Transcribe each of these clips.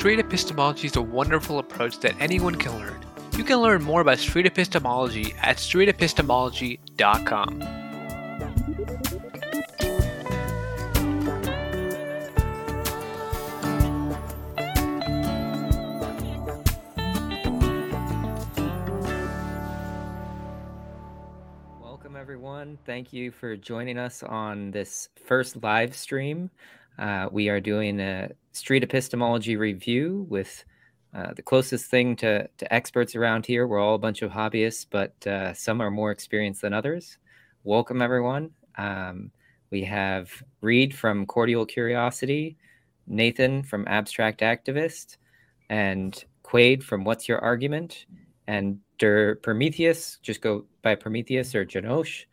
Street epistemology is a wonderful approach that anyone can learn. You can learn more about street epistemology at streetepistemology.com. Welcome, everyone. Thank you for joining us on this first live stream. We are doing a street epistemology review with the closest thing to experts around here. We're all a bunch of hobbyists, but some are more experienced than others. Welcome, everyone. We have Reid from Cordial Curiosity, Nathan from Abstract Activist, and Quayd from What's Your Argument, and Der Prometheus, just go by Prometheus or Janosch,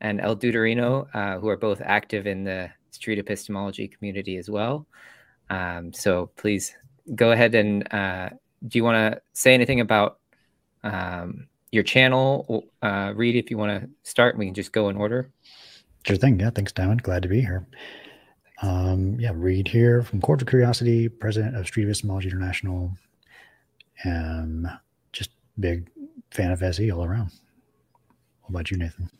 and Eldudeireno, who are both active in the street epistemology community as well. So please go ahead and do you want to say anything about your channel, Reid, if you want to start, and we can just go in order. Sure thing. Yeah, thanks, Diamond. Glad to be here. Yeah, Reid here from Cordial Curiosity, president of Street Epistemology International, and just big fan of SE all around. What about you, Nathan?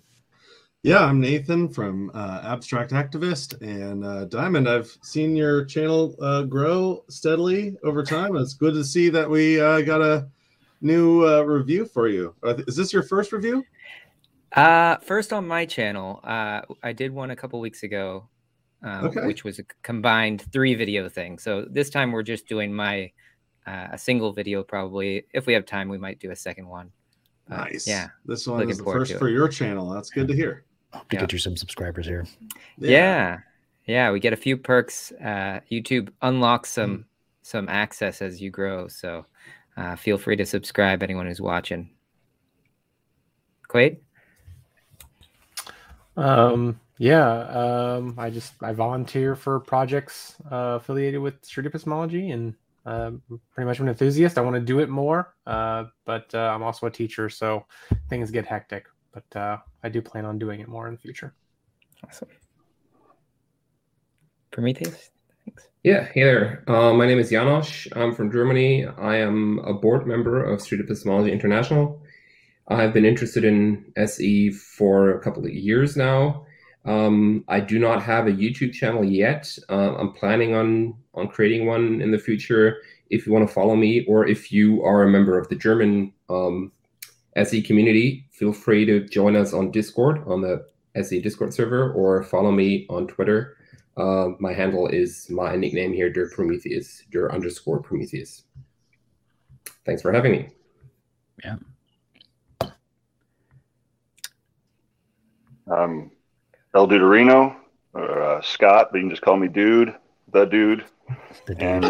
Yeah, I'm Nathan from Abstract Activist, and Diamond, I've seen your channel grow steadily over time. It's good to see that we got a new review for you. Is this your first review? First on my channel. I did one a couple weeks ago, okay, which was a combined 3-video thing. So this time we're just doing my a single video probably. If we have time, we might do a second one. Nice. Yeah, this one is the first for your channel. That's good to hear. Hope to get you some subscribers here. Yeah, we get a few perks. YouTube unlocks some access as you grow, so feel free to subscribe, anyone who's watching. Quayd? I volunteer for projects affiliated with street epistemology, and pretty much I'm an enthusiast. I want to do it more, but I'm also a teacher, so things get hectic, but I do plan on doing it more in the future. Awesome. Prometheus? Thanks. Yeah, hey there. My name is Janosch. I'm from Germany. I am a board member of Street Epistemology International. I've been interested in SE for a couple of years now. I do not have a YouTube channel yet. I'm planning on creating one in the future. If you want to follow me, or if you are a member of the German SE community, feel free to join us on Discord, on the SE Discord server, or follow me on Twitter. My handle is my nickname here, Der Prometheus, _Prometheus. Thanks for having me. Yeah. Eldudeireno, or Scott, but you can just call me Dude, the Dude. And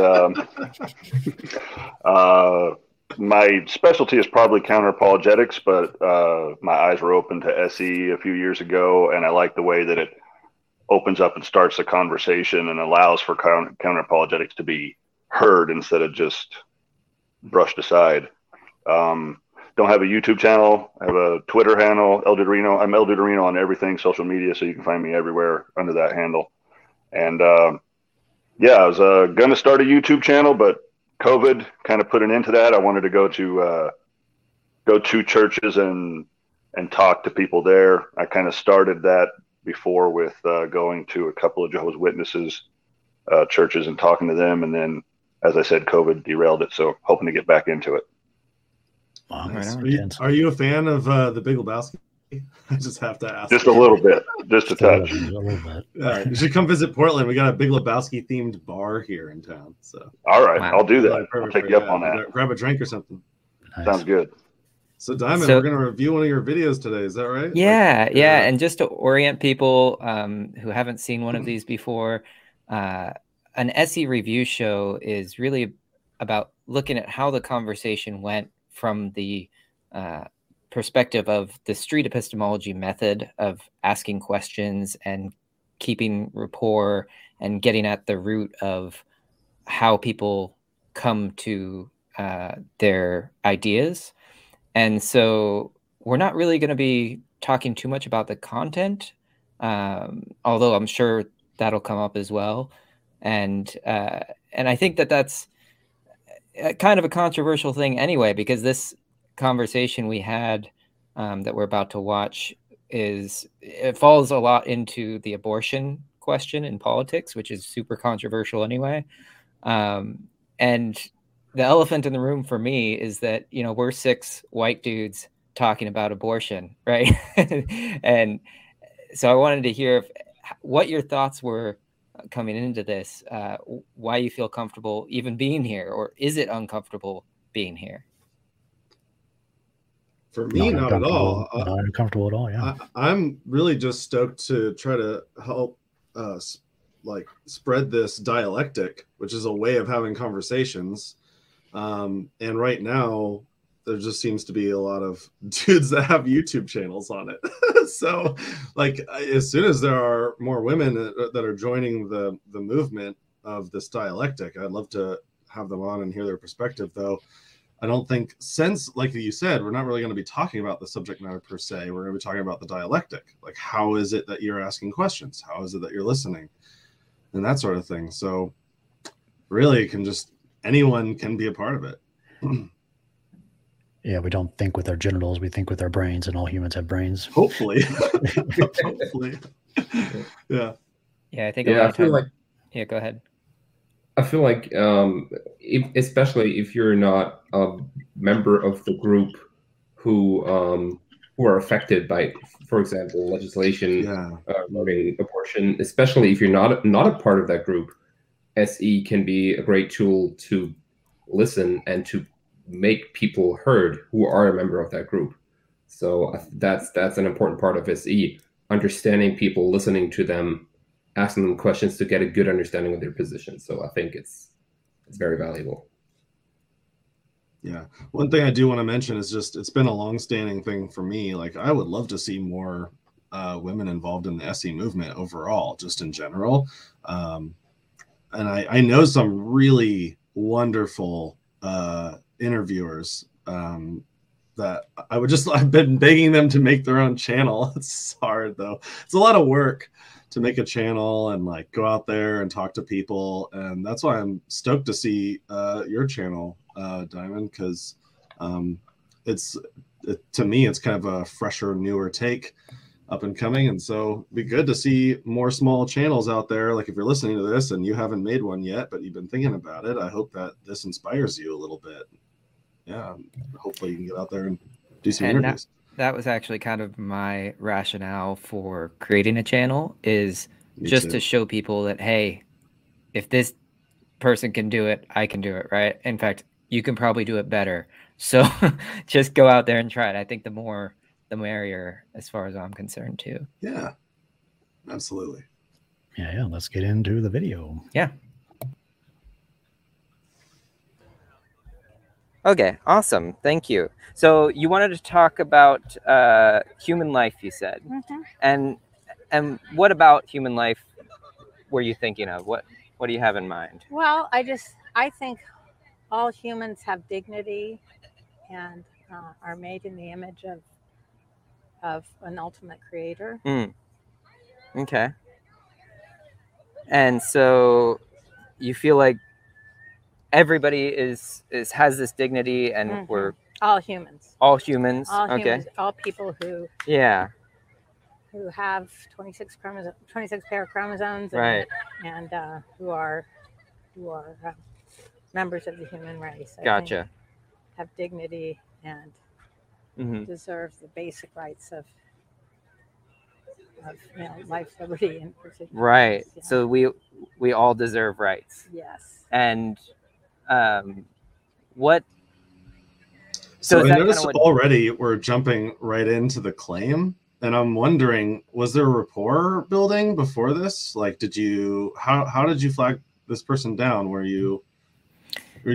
my specialty is probably counter-apologetics, but my eyes were open to SE a few years ago, and I like the way that it opens up and starts the conversation and allows for counter-apologetics to be heard instead of just brushed aside. Don't have a YouTube channel. I have a Twitter handle, Eldudeireno. I'm Eldudeireno on everything social media, so you can find me everywhere under that handle. And I was going to start a YouTube channel, but COVID kind of put an end to that. I wanted to go to churches and talk to people there. I kind of started that before with going to a couple of Jehovah's Witnesses churches and talking to them. And then, as I said, COVID derailed it, so hoping to get back into it. Nice. Are you a fan of the Big Lebowski? I just have to ask. Just a little bit. Just a touch. You should come visit Portland. We got a Big Lebowski themed bar here in town. So all right. Wow. I'll do that. I'll take you up on that. Grab a drink or something. Nice. Sounds good. So Diamond, we're going to review one of your videos today. Is that right? Yeah. And just to orient people who haven't seen one of these before, an SE review show is really about looking at how the conversation went from the perspective of the street epistemology method of asking questions and keeping rapport and getting at the root of how people come to their ideas. And so we're not really going to be talking too much about the content, although I'm sure that'll come up as well. And I think that's kind of a controversial thing anyway, because this conversation we had that we're about to watch it falls a lot into the abortion question in politics, which is super controversial anyway. And the elephant in the room for me is that, you know, we're six white dudes talking about abortion, right? And so I wanted to hear what your thoughts were coming into this, why you feel comfortable even being here, or is it uncomfortable being here? For me, not at all. Not uncomfortable at all, yeah. I'm really just stoked to try to help spread this dialectic, which is a way of having conversations. And right now, there just seems to be a lot of dudes that have YouTube channels on it. So, like, as soon as there are more women that are joining the movement of this dialectic, I'd love to have them on and hear their perspective, though. I don't think, since, like you said, we're not really going to be talking about the subject matter per se. We're going to be talking about the dialectic. Like, how is it that you're asking questions? How is it that you're listening? And that sort of thing. So really, anyone can be a part of it. Yeah, we don't think with our genitals. We think with our brains, and all humans have brains. Hopefully. Hopefully. Yeah. Yeah, I think a lot of time. Yeah, go ahead. I feel like, especially if you're not a member of the group who are affected by, for example, legislation regarding abortion, especially if you're not a part of that group, SE can be a great tool to listen and to make people heard who are a member of that group. So that's an important part of SE, understanding people, listening to them, asking them questions to get a good understanding of their position. So I think it's very valuable. Yeah. One thing I do want to mention is it's been a longstanding thing for me. Like, I would love to see more women involved in the SE movement overall, just in general. And I know some really wonderful interviewers that I've been begging them to make their own channel. It's hard, though. It's a lot of work to make a channel and like go out there and talk to people. And that's why I'm stoked to see your channel, Diamond, because to me, it's kind of a fresher, newer take, up and coming. And so it'd be good to see more small channels out there. Like, if you're listening to this and you haven't made one yet, but you've been thinking about it, I hope that this inspires you a little bit. Yeah, hopefully you can get out there and do some interviews. That was actually kind of my rationale for creating a channel, is to show people that, hey, if this person can do it, I can do it, right? In fact, you can probably do it better. So just go out there and try it. I think the more, the merrier, as far as I'm concerned, too. Yeah, absolutely. Yeah, let's get into the video. Yeah. Okay, awesome. Thank you. So you wanted to talk about human life, you said. Mm-hmm. And what about human life were you thinking of? What do you have in mind? Well, I think all humans have dignity and are made in the image of an ultimate creator. Mm. Okay. And so you feel like everybody has this dignity, and mm-hmm. we're all humans. All humans. All okay. Humans, all people who have 26 pair of chromosomes, and, right? And who are members of the human race. I think, have dignity and mm-hmm. deserve the basic rights of life, liberty, and pursuit. Right. Yeah. So we all deserve rights. Yes. And. So I noticed already we're jumping right into the claim, and I'm wondering, was there a rapport building before this? Like, how did you flag this person down? Were you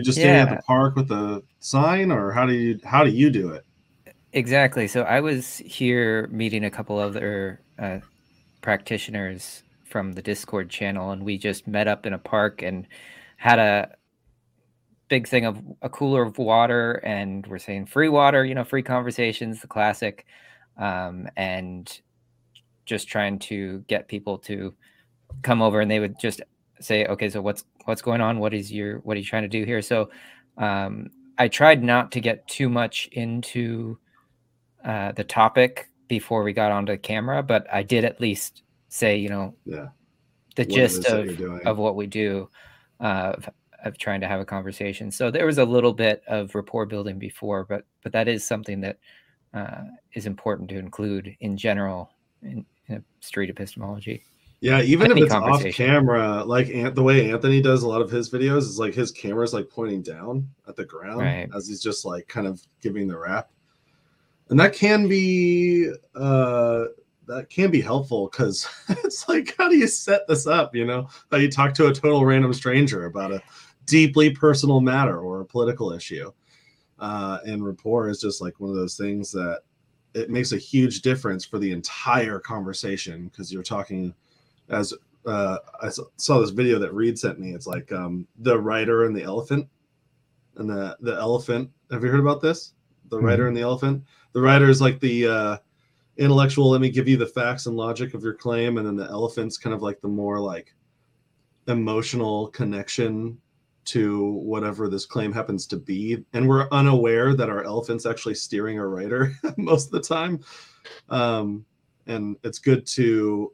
just standing at the park with a sign, or how do you do it? Exactly. So I was here meeting a couple other practitioners from the Discord channel, and we just met up in a park and had a big thing of a cooler of water, and we're saying free water, free conversations, the classic, and just trying to get people to come over, and they would just say, okay, so what's going on? What are you trying to do here? So I tried not to get too much into the topic before we got onto the camera, but I did at least say, you know, the gist of what we do, of trying to have a conversation. So there was a little bit of rapport building before, but that is something that is important to include in general in street epistemology. Yeah, even if it's off camera, like the way Anthony does a lot of his videos is like his camera's like pointing down at the ground as he's just like kind of giving the rap. And that can be helpful, because it's like, how do you set this up, you know? That you talk to a total random stranger about a deeply personal matter or a political issue. And rapport is just like one of those things that it makes a huge difference for the entire conversation, because you're talking... As I saw this video that Reid sent me, it's like the writer and the elephant, and the elephant. Have you heard about this? The writer and the elephant. The writer is like the intellectual. Let me give you the facts and logic of your claim, and then the elephant's kind of like the more like emotional connection to whatever this claim happens to be. And we're unaware that our elephant's actually steering our writer most of the time. And it's good to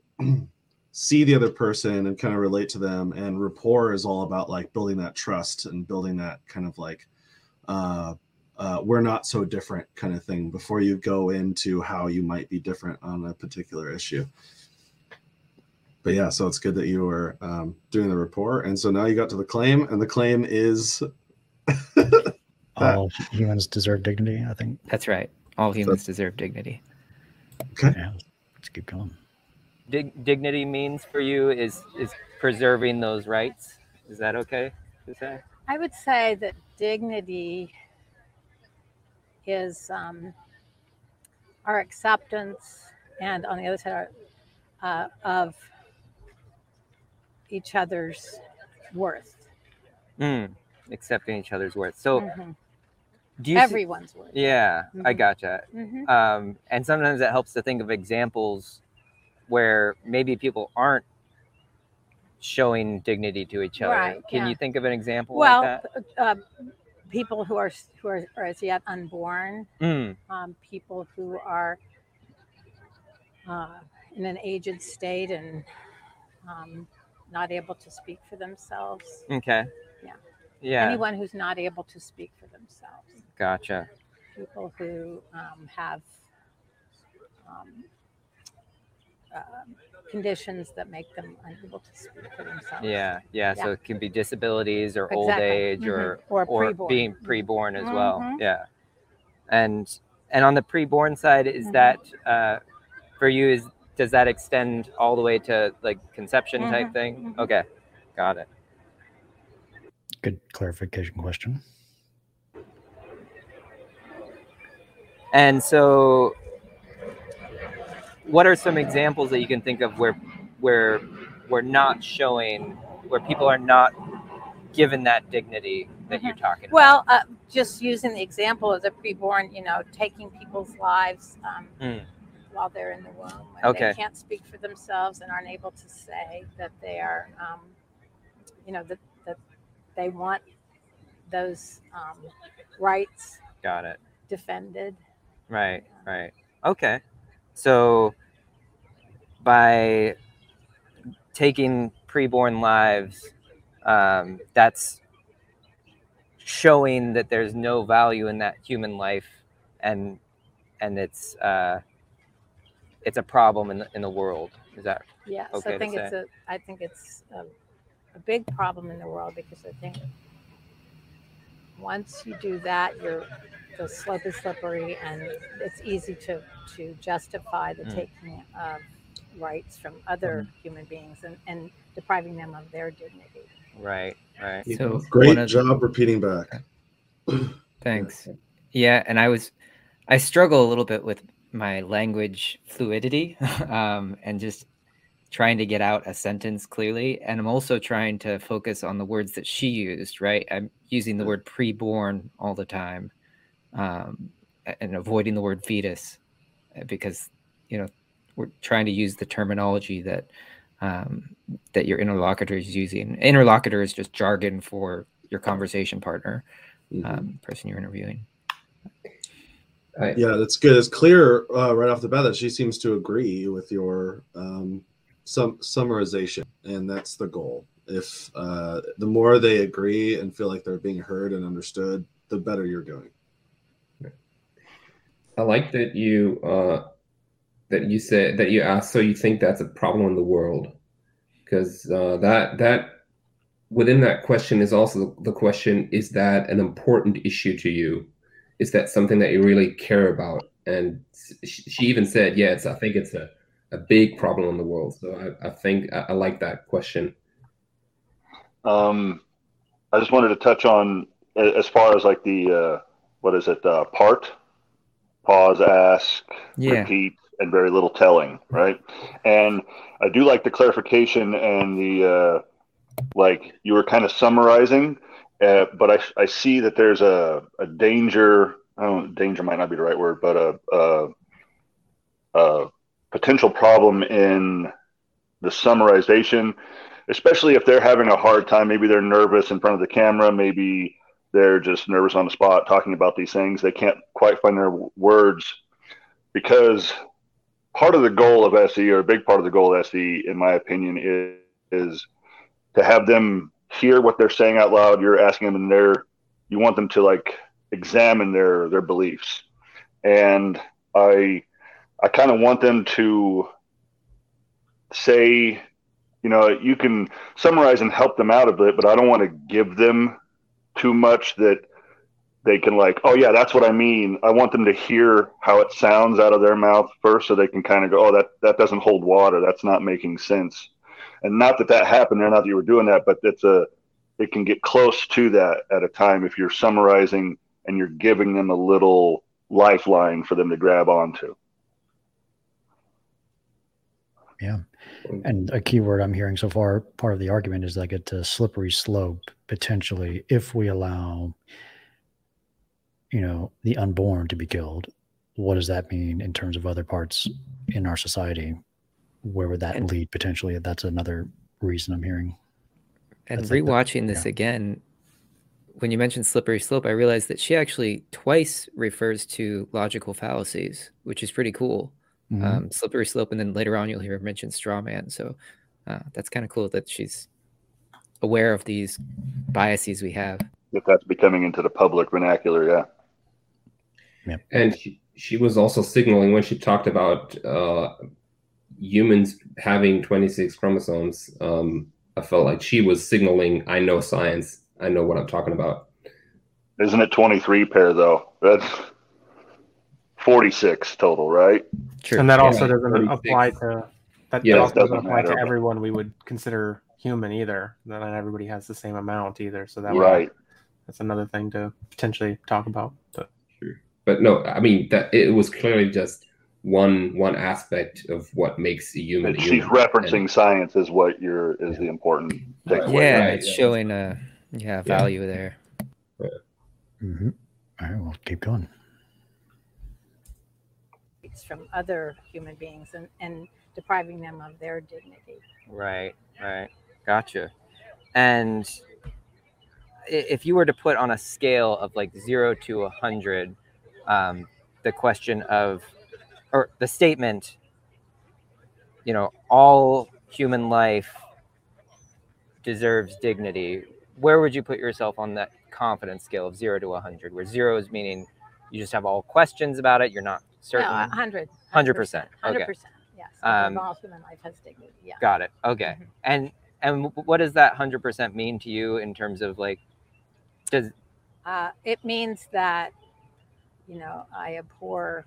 see the other person and kind of relate to them. And rapport is all about like building that trust and building that kind of like we're not so different kind of thing before you go into how you might be different on a particular issue. But yeah, so it's good that you were doing the rapport. And so now you got to the claim, and the claim is all humans deserve dignity, I think. That's right. All humans deserve dignity. Okay. Yeah, let's keep going. Dignity means for you is preserving those rights. Is that okay to say? I would say that dignity is our acceptance, and on the other side, of each other's worth. Accepting each other's worth. So do you everyone's worth. Yeah, I gotcha. And sometimes it helps to think of examples where maybe people aren't showing dignity to each other. Can you think of an example like that? People who are as yet unborn, people who are in an aged state and not able to speak for themselves. Anyone who's not able to speak for themselves. Gotcha. People who have conditions that make them unable to speak for themselves. So it can be disabilities or old age, or pre-born. Being pre-born as well. And on the pre-born side, is that for you? Does that extend all the way to like conception type thing? Okay, got it. Good clarification question. And so, what are some examples that you can think of where we're not showing, where people are not given that dignity that you're talking about? Well, just using the example of the preborn, you know, taking people's lives while they're in the womb. They can't speak for themselves and aren't able to say that they are, you know, that they want those rights defended. Okay. So by taking preborn lives, that's showing that there's no value in that human life, and it's a problem in the world. Is that okay? So I think it's a big problem in the world, because I think once you do that, the slope is slippery, and it's easy to justify the taking of rights from other human beings and depriving them of their dignity. Right. So great job repeating back. Thanks. Yeah, and I struggle a little bit with my language fluidity, and just trying to get out a sentence clearly. And I'm also trying to focus on the words that she used, right? I'm using the word preborn all the time. And avoiding the word fetus, because, you know, we're trying to use the terminology that that your interlocutor is using. Interlocutor is just jargon for your conversation partner. person you're interviewing. Right. Yeah, that's good. It's clear right off the bat that she seems to agree with your summarization, and that's the goal. If the more they agree and feel like they're being heard and understood, the better you're doing. I like that you said that you asked, so you think that's a problem in the world, because that within that question is also the question, is that an important issue to you? Is that something that you really care about? And she even said, yeah, I think it's a big problem in the world. So I think I like that question. I just wanted to touch on, as far as like the, what is it? Part, pause, ask, repeat, and very little telling. Right. And I do like the clarification and the, like you were kind of summarizing, but I see that there's a danger. Danger might not be the right word, but a potential problem in the summarization, especially if they're having a hard time. Maybe they're nervous in front of the camera. Maybe they're just nervous on the spot talking about these things. They can't quite find their words, because part of the goal of SE, or a big part of the goal of SE, in my opinion, is to have them hear what they're saying out loud. You're asking them, and you want them to like examine their beliefs. And I kind of want them to say, you know, you can summarize and help them out a bit, but I don't want to give them too much that they can like, oh yeah, that's what I mean. I want them to hear how it sounds out of their mouth first, so they can kind of go, oh, that doesn't hold water. That's not making sense. And not that happened there, not that you were doing that, but it can get close to that at a time if you're summarizing and you're giving them a little lifeline for them to grab onto. Yeah. And a key word I'm hearing so far, part of the argument, is like it's a slippery slope, potentially, if we allow, you know, the unborn to be killed. What does that mean in terms of other parts in our society? Where would that lead potentially? That's another reason I'm hearing. And rewatching this again, when you mentioned slippery slope, I realized that she actually twice refers to logical fallacies, which is pretty cool. Slippery slope, and then later on you'll hear her mention straw man. So that's kind of cool that she's aware of these biases we have. If that's becoming into the public vernacular, yeah. And she was also signaling when she talked about humans having 26 chromosomes. I felt like she was signaling, I know science, I know what I'm talking about. Isn't it 23 pair though? That's 46 total, right? True. And that also doesn't apply to that doesn't apply to everyone we would consider human either. Not everybody has the same amount either. So that's another thing to potentially talk about. But no, I mean that it was clearly just one aspect of what makes a human. She's referencing science is what is the important takeaway. Yeah, it's showing value there. Yeah. Mm-hmm. All right, we'll keep going. From other human beings and depriving them of their dignity. Right. Gotcha. And if you were to put on a scale of like 0 to 100, the question of, or the statement, you know, all human life deserves dignity, where would you put yourself on that confidence scale of 0 to 100, where 0 is meaning you just have all questions about it, you're not certain? No, 100. 100%. 100%. Yes. All human life has dignity. Yeah. Got it. Okay. Mm-hmm. And what does that 100% mean to you in terms of like? Does it means that, you know, I abhor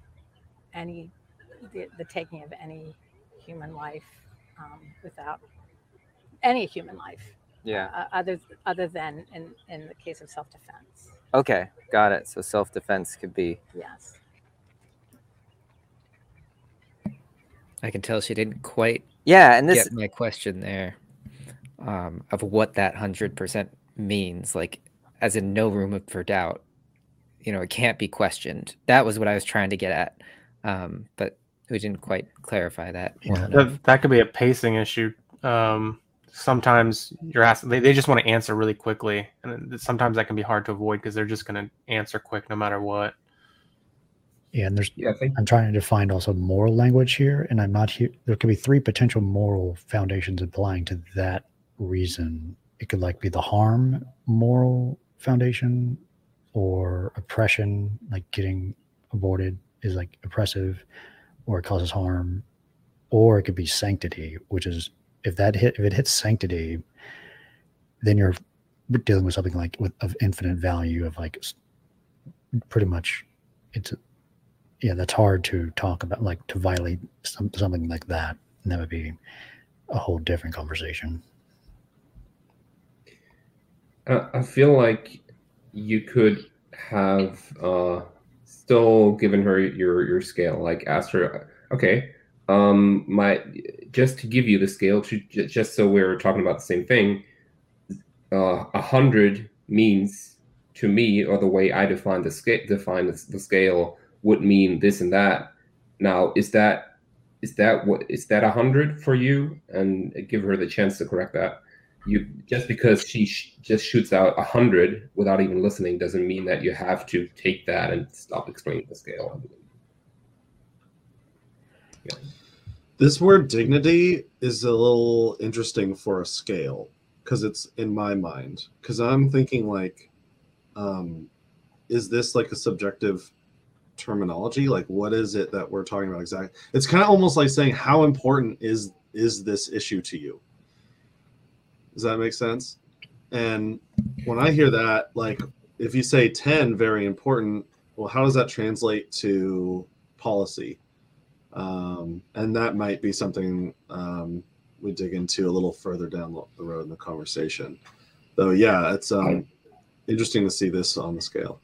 the taking of any human life without any human life. Yeah. Other than in the case of self-defense. Okay. Got it. So self-defense could be. Yes. I can tell she didn't quite get my question there of what that 100% means, like as in no room for doubt. You know, it can't be questioned. That was what I was trying to get at, but we didn't quite clarify that. That could be a pacing issue sometimes you're asked, they just want to answer really quickly. And sometimes that can be hard to avoid because they're just going to answer quick no matter what. Yeah, and there's, yeah, I'm trying to define also moral language here, and I'm not here. There could be three potential moral foundations applying to that reason. It could like be the harm moral foundation, or oppression, like getting aborted is like oppressive or it causes harm, or it could be sanctity, which is if it hits sanctity, then you're dealing with something like of infinite value of like pretty much it's. Yeah, that's hard to talk about, like to violate something like that. And that would be a whole different conversation. I feel like you could have still given her your scale, like asked her, okay, just to give you the scale, just so we're talking about the same thing, 100 means to me, or the way I define the scale, would mean this and that. Now, is that 100 for you? And give her the chance to correct that. You just because she just shoots out 100 without even listening doesn't mean that you have to take that and stop explaining the scale. Yeah. This word dignity is a little interesting for a scale, because it's in my mind, because I'm thinking like, is this like a subjective terminology? Like, what is it that we're talking about exactly? It's kind of almost like saying, how important is this issue to you? Does that make sense? And when I hear that, like, if you say 10 very important, well, how does that translate to policy? And that might be something we dig into a little further down the road in the conversation. Though, yeah, it's interesting to see this on the scale.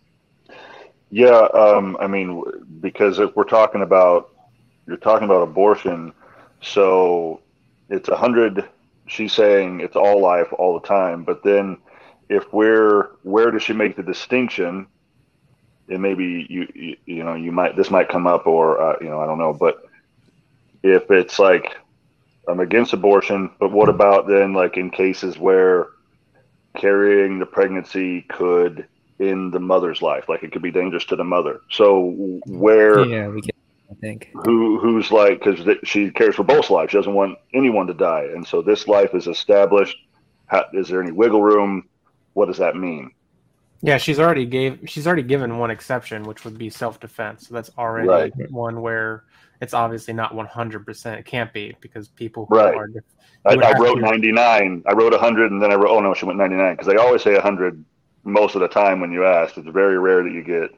Yeah, I mean, because if we're talking about, you're talking about abortion, so it's 100, she's saying it's all life all the time, but then if where does she make the distinction? And maybe you know, you might, this might come up, or you know, I don't know, but if it's like, I'm against abortion, but what about then like in cases where carrying the pregnancy could in the mother's life, like it could be dangerous to the mother. So where, yeah, we can, I think who's like, because she cares for both lives, she doesn't want anyone to die, and so this life is established. How, is there any wiggle room? What does that mean? Yeah, she's already given one exception, which would be self-defense. So that's already one where it's obviously not 100%. It can't be, because people who are. I wrote 99. I wrote 100, and then I wrote. Oh no, she went 99, because they always say 100. Most of the time when you ask, it's very rare that you get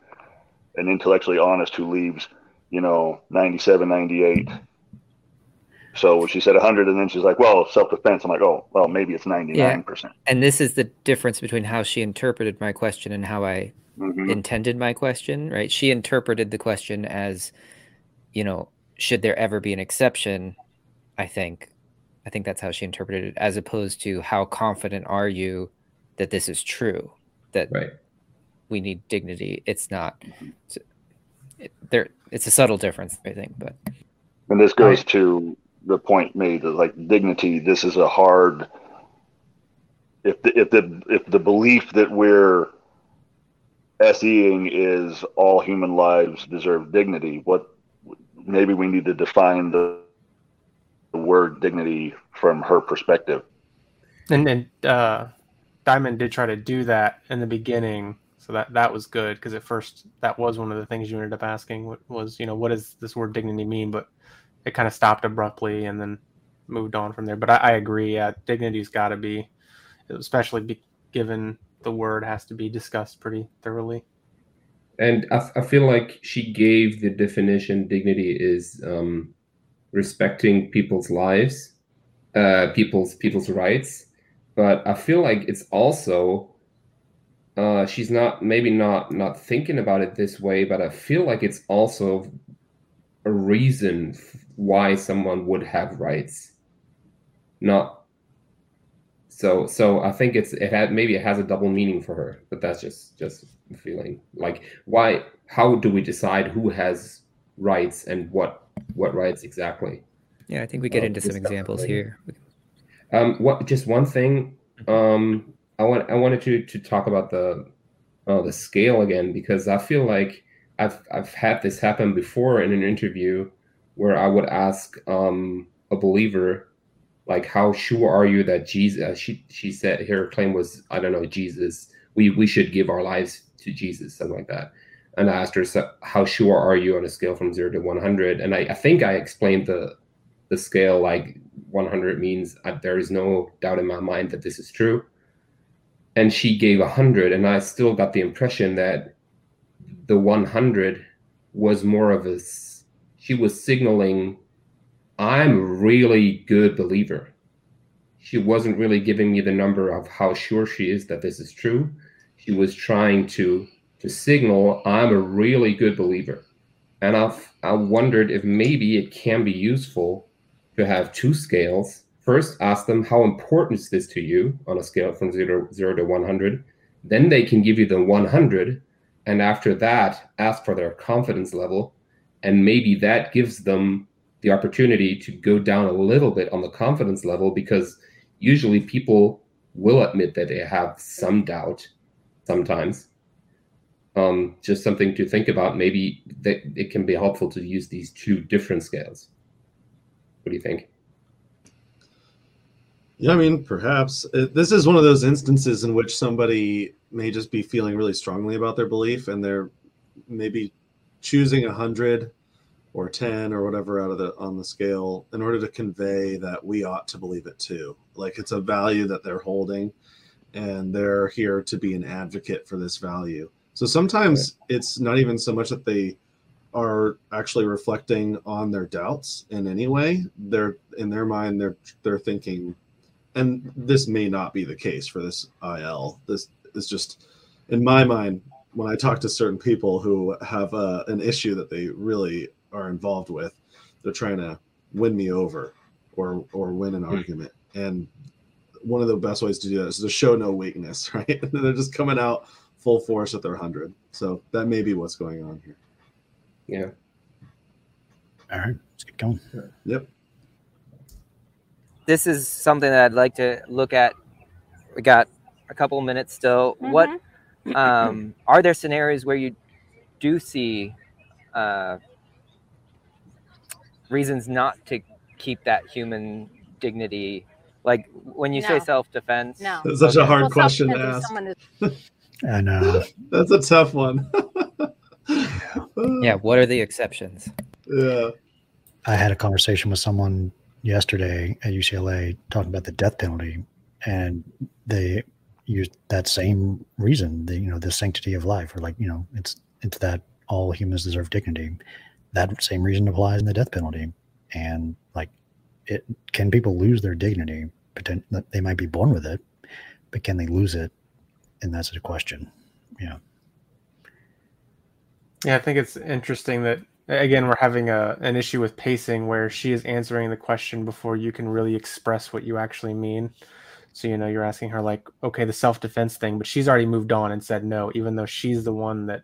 an intellectually honest who leaves, you know, 97, 98. So she said 100, and then she's like, well, self-defense. I'm like, oh, well, maybe it's 99%. Yeah. And this is the difference between how she interpreted my question and how I intended my question, right? She interpreted the question as, you know, should there ever be an exception? I think that's how she interpreted it, as opposed to how confident are you that this is true? That we need dignity. It's not it's a subtle difference, I think. But and this goes to the point made that like dignity, this is a hard, if the belief that we're SEing is all human lives deserve dignity, what maybe we need to define the word dignity from her perspective. And then Diamond did try to do that in the beginning, so that was good, because at first that was one of the things you ended up asking was, you know, what does this word dignity mean? But it kind of stopped abruptly and then moved on from there. But I agree, yeah, dignity's got to be, especially given the word has to be discussed pretty thoroughly. And I feel like she gave the definition dignity is respecting people's lives, people's rights. But I feel like it's also, she's not, maybe not thinking about it this way, but I feel like it's also a reason why someone would have rights. Not, so I think it has a double meaning for her, but that's just the feeling. Like, why, how do we decide who has rights and what rights exactly? Yeah, I think we get into some examples here. Just one thing. I wanted to talk about the scale again, because I feel like I've had this happen before in an interview where I would ask a believer, like, how sure are you that Jesus? She said her claim was, I don't know, Jesus. We should give our lives to Jesus, something like that. And I asked her, so how sure are you on a scale from 0 to 100? And I think I explained the scale, like 100 means there is no doubt in my mind that this is true. And she gave 100, and I still got the impression that the 100 was more of a, she was signaling, I'm a really good believer. She wasn't really giving me the number of how sure she is that this is true. She was trying to signal, I'm a really good believer. And I wondered if maybe it can be useful to have two scales. First, ask them, how important is this to you on a scale from 0 to 100? Then they can give you the 100. And after that, ask for their confidence level. And maybe that gives them the opportunity to go down a little bit on the confidence level, because usually people will admit that they have some doubt sometimes. Just something to think about. Maybe that it can be helpful to use these two different scales. What do you think? Yeah, I mean, perhaps. This is one of those instances in which somebody may just be feeling really strongly about their belief, and they're maybe choosing 100 or 10 or whatever out of on the scale in order to convey that we ought to believe it too. Like, it's a value that they're holding, and they're here to be an advocate for this value. So sometimes it's not even so much that they are actually reflecting on their doubts in any way. They're in their mind, they're thinking, and this may not be the case for this IL. This is just, in my mind, when I talk to certain people who have an issue that they really are involved with, they're trying to win me over or win an argument. And one of the best ways to do that is to show no weakness, right? And they're just coming out full force at their 100. So that may be what's going on here. Yeah. All right, let's get going. Yep. This is something that I'd like to look at. We got a couple minutes still. Mm-hmm. What are there scenarios where you do see reasons not to keep that human dignity? Like when you say self-defense. No. That's such a hard question to ask. I know. That's a tough one. Yeah, what are the exceptions? Yeah. I had a conversation with someone yesterday at UCLA talking about the death penalty, and they used that same reason, the sanctity of life, or it's that all humans deserve dignity. That same reason applies in the death penalty. And can people lose their dignity? They might be born with it, but can they lose it? And that's the question. Yeah. Yeah, I think it's interesting that, again, we're having an issue with pacing where she is answering the question before you can really express what you actually mean. So, you're asking her, like, okay, the self-defense thing, but she's already moved on and said no, even though she's the one that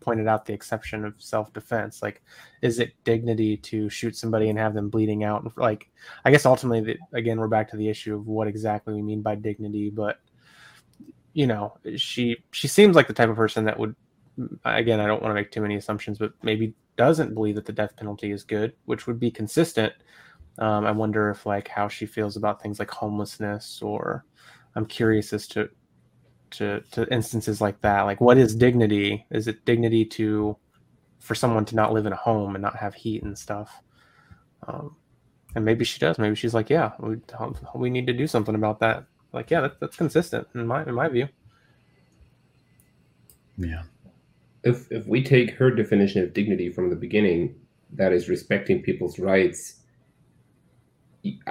pointed out the exception of self-defense. Like, is it dignity to shoot somebody and have them bleeding out? Like, I guess ultimately, again, we're back to the issue of what exactly we mean by dignity, but, she seems like the type of person that would, again, I don't want to make too many assumptions, but maybe doesn't believe that the death penalty is good, which would be consistent. I wonder if how she feels about things like homelessness, or I'm curious as to instances like that. Like, what is dignity? Is it dignity for someone to not live in a home and not have heat and stuff? And maybe she does. Maybe she's like, yeah, we need to do something about that. Like, yeah, that's consistent in my view. Yeah. If we take her definition of dignity from the beginning, that is respecting people's rights,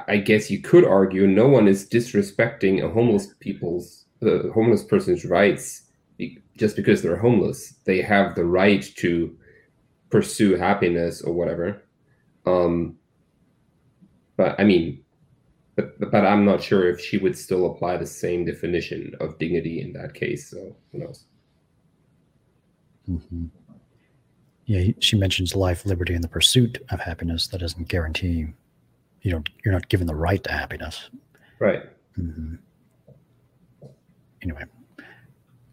I guess you could argue no one is disrespecting a homeless person's rights just because they're homeless. They have the right to pursue happiness or whatever. But I'm not sure if she would still apply the same definition of dignity in that case. So who knows? Mm-hmm. Yeah, she mentions life, liberty, and the pursuit of happiness. That doesn't guarantee you're not given the right to happiness. Right. Mm-hmm. Anyway,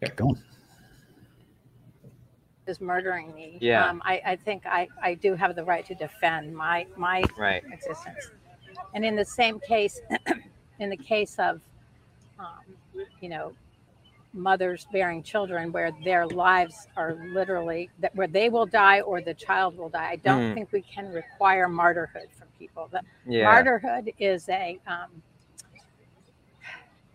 keep going. Is murdering me. Yeah. I think I do have the right to defend my right. existence. And in the same case, in the case of, you know, mothers bearing children where their lives are literally, where they will die or the child will die. I don't think we can require martyrhood from people. Martyrhood is a,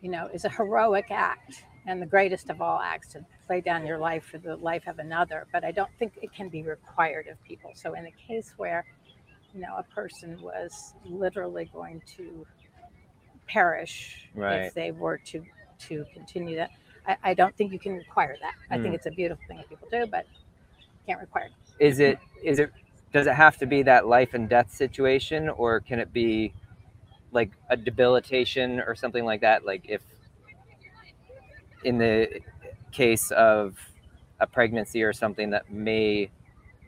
you know, is a heroic act and the greatest of all acts to lay down your life for the life of another. But I don't think it can be required of people. So in the case where, you know, a person was literally going to perish if they were to continue that, I don't think you can require that. I think it's a beautiful thing that people do, but you can't require it. Is it does it have to be that life and death situation, or can it be like a debilitation or something like that? Like if in the case of a pregnancy or something that may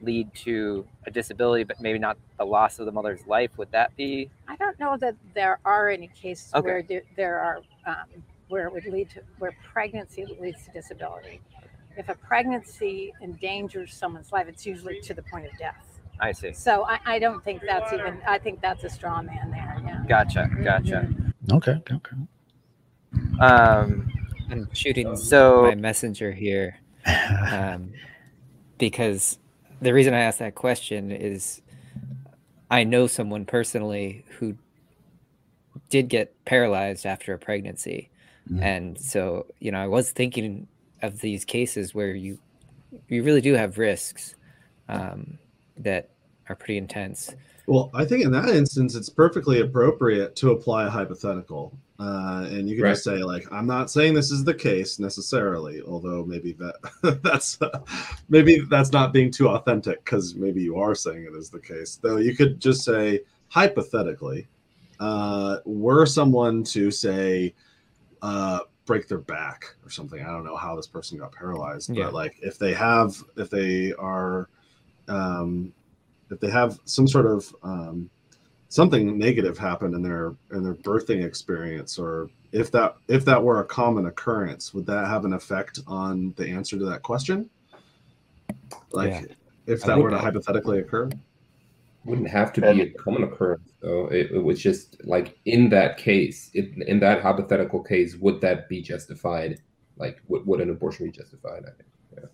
lead to a disability, but maybe not the loss of the mother's life, would that be? I don't know that there are any cases where there are where it would lead to, where pregnancy leads to disability. If a pregnancy endangers someone's life, it's usually to the point of death. I see. So I don't think that's even, I think that's a straw man there. Yeah. Gotcha. Gotcha. Okay. Okay. I'm shooting my messenger here because the reason I asked that question is I know someone personally who did get paralyzed after a pregnancy. And so, you know, I was thinking of these cases where you really do have risks that are pretty intense. Well, I think in that instance, it's perfectly appropriate to apply a hypothetical. And you can just say, like, I'm not saying this is the case necessarily, although maybe that's not being too authentic because maybe you are saying it is the case. Though you could just say, hypothetically, were someone to say, break their back or something. I don't know how this person got paralyzed, but like if they have some sort of something negative happen in their birthing experience, or if that were a common occurrence, would that have an effect on the answer to that question? Like if that were to hypothetically occur? Wouldn't have to be a common occurrence, though. It was just like in that case, in that hypothetical case, would that be justified? Like, would an abortion be justified? I think.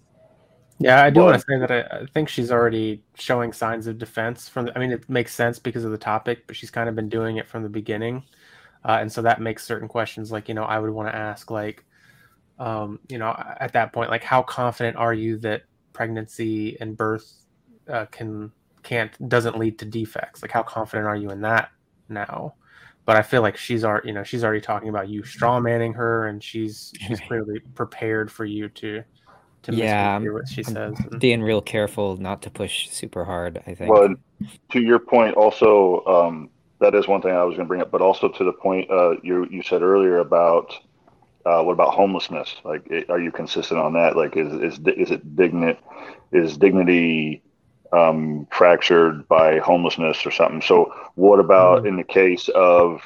Yeah, I do want to say that I think she's already showing signs of defense from. I mean, it makes sense because of the topic, but she's kind of been doing it from the beginning, and so that makes certain questions like, you know, I would want to ask like, you know, at that point, like, how confident are you that pregnancy and birth doesn't lead to defects? Like, how confident are you in that now? But I feel like she's already talking about you straw manning her, and she's clearly prepared for you to hear what she says. Being real careful not to push super hard, I think. Well, to your point, also that is one thing I was going to bring up, but also to the point you said earlier about what about homelessness? Like, are you consistent on that? Like, is dignity? Fractured by homelessness or something. So what about in the case of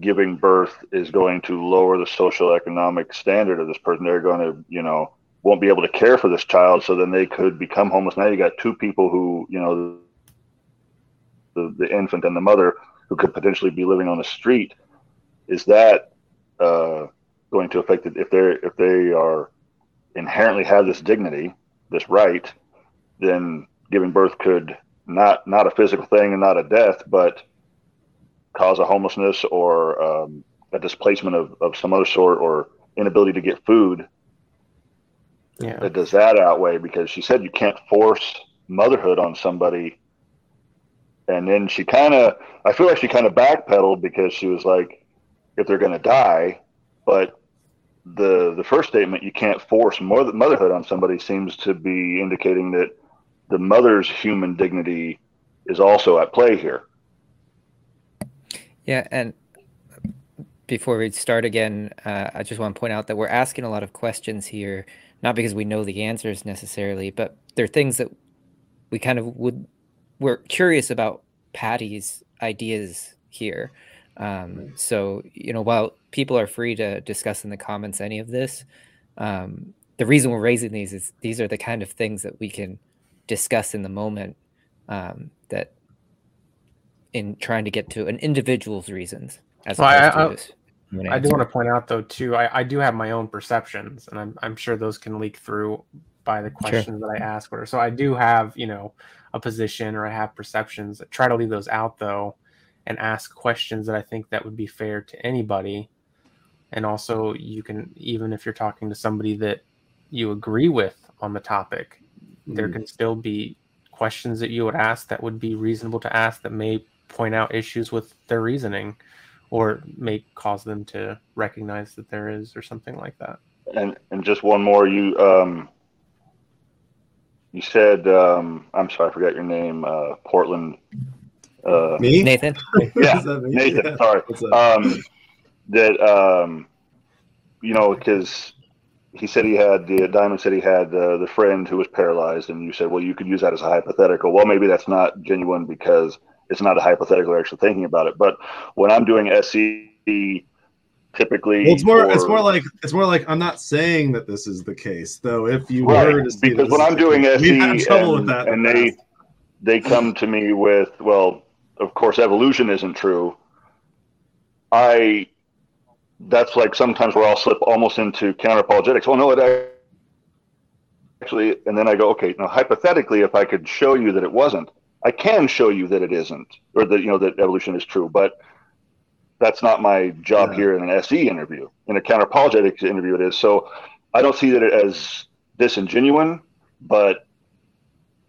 giving birth is going to lower the social economic standard of this person? They're going to, you know, won't be able to care for this child. So then they could become homeless. Now you got two people who, you know, the infant and the mother, who could potentially be living on the street. Is that going to affect it if they are inherently have this dignity, this right? Then giving birth could not a physical thing and not a death, but cause a homelessness or a displacement of some other sort, or inability to get food. Yeah. Does that outweigh? Because she said you can't force motherhood on somebody. And then I feel like she kind of backpedaled because she was like, if they're going to die, but the first statement, you can't force motherhood on somebody, seems to be indicating that the mother's human dignity is also at play here. Yeah, and before we start again, I just want to point out that we're asking a lot of questions here, not because we know the answers necessarily, but they're things that we kind of we're curious about Patty's ideas here. So, you know, while people are free to discuss in the comments any of this, the reason we're raising these is these are the kind of things that we can discuss in the moment, that in trying to get to an individual's reasons. As I do want to point out, though, too, I do have my own perceptions, and I'm sure those can leak through by the questions that I ask. Or so I do have, you know, a position, or I have perceptions. I try to leave those out, though, and ask questions that I think that would be fair to anybody. And also, you can, even if you're talking to somebody that you agree with on the topic, there can still be questions that you would ask that would be reasonable to ask, that may point out issues with their reasoning, or may cause them to recognize that there is, or something like that. And just one more, you said, I'm sorry, I forgot your name, Portland. Me? Nathan? Yeah, Nathan, yeah. Sorry. That, you know, because he said he had, Diamond said he had the friend who was paralyzed, and you said, well, you could use that as a hypothetical. Well, maybe that's not genuine because it's not a hypothetical, they're actually thinking about it. But when I'm doing SE, typically, well, it's more like I'm not saying that this is the case, though. If you were to see, because when I'm doing SE, and they come to me with, well, of course, evolution isn't true. That's like sometimes where I'll slip almost into counterapologetics. Well, no, it actually, and then I go, okay, now hypothetically, if I could show you that it wasn't. I can show you that it isn't, or that, you know, that evolution is true, but that's not my job here in an SE interview. In a counterapologetics interview, it is. So I don't see that it as disingenuous, but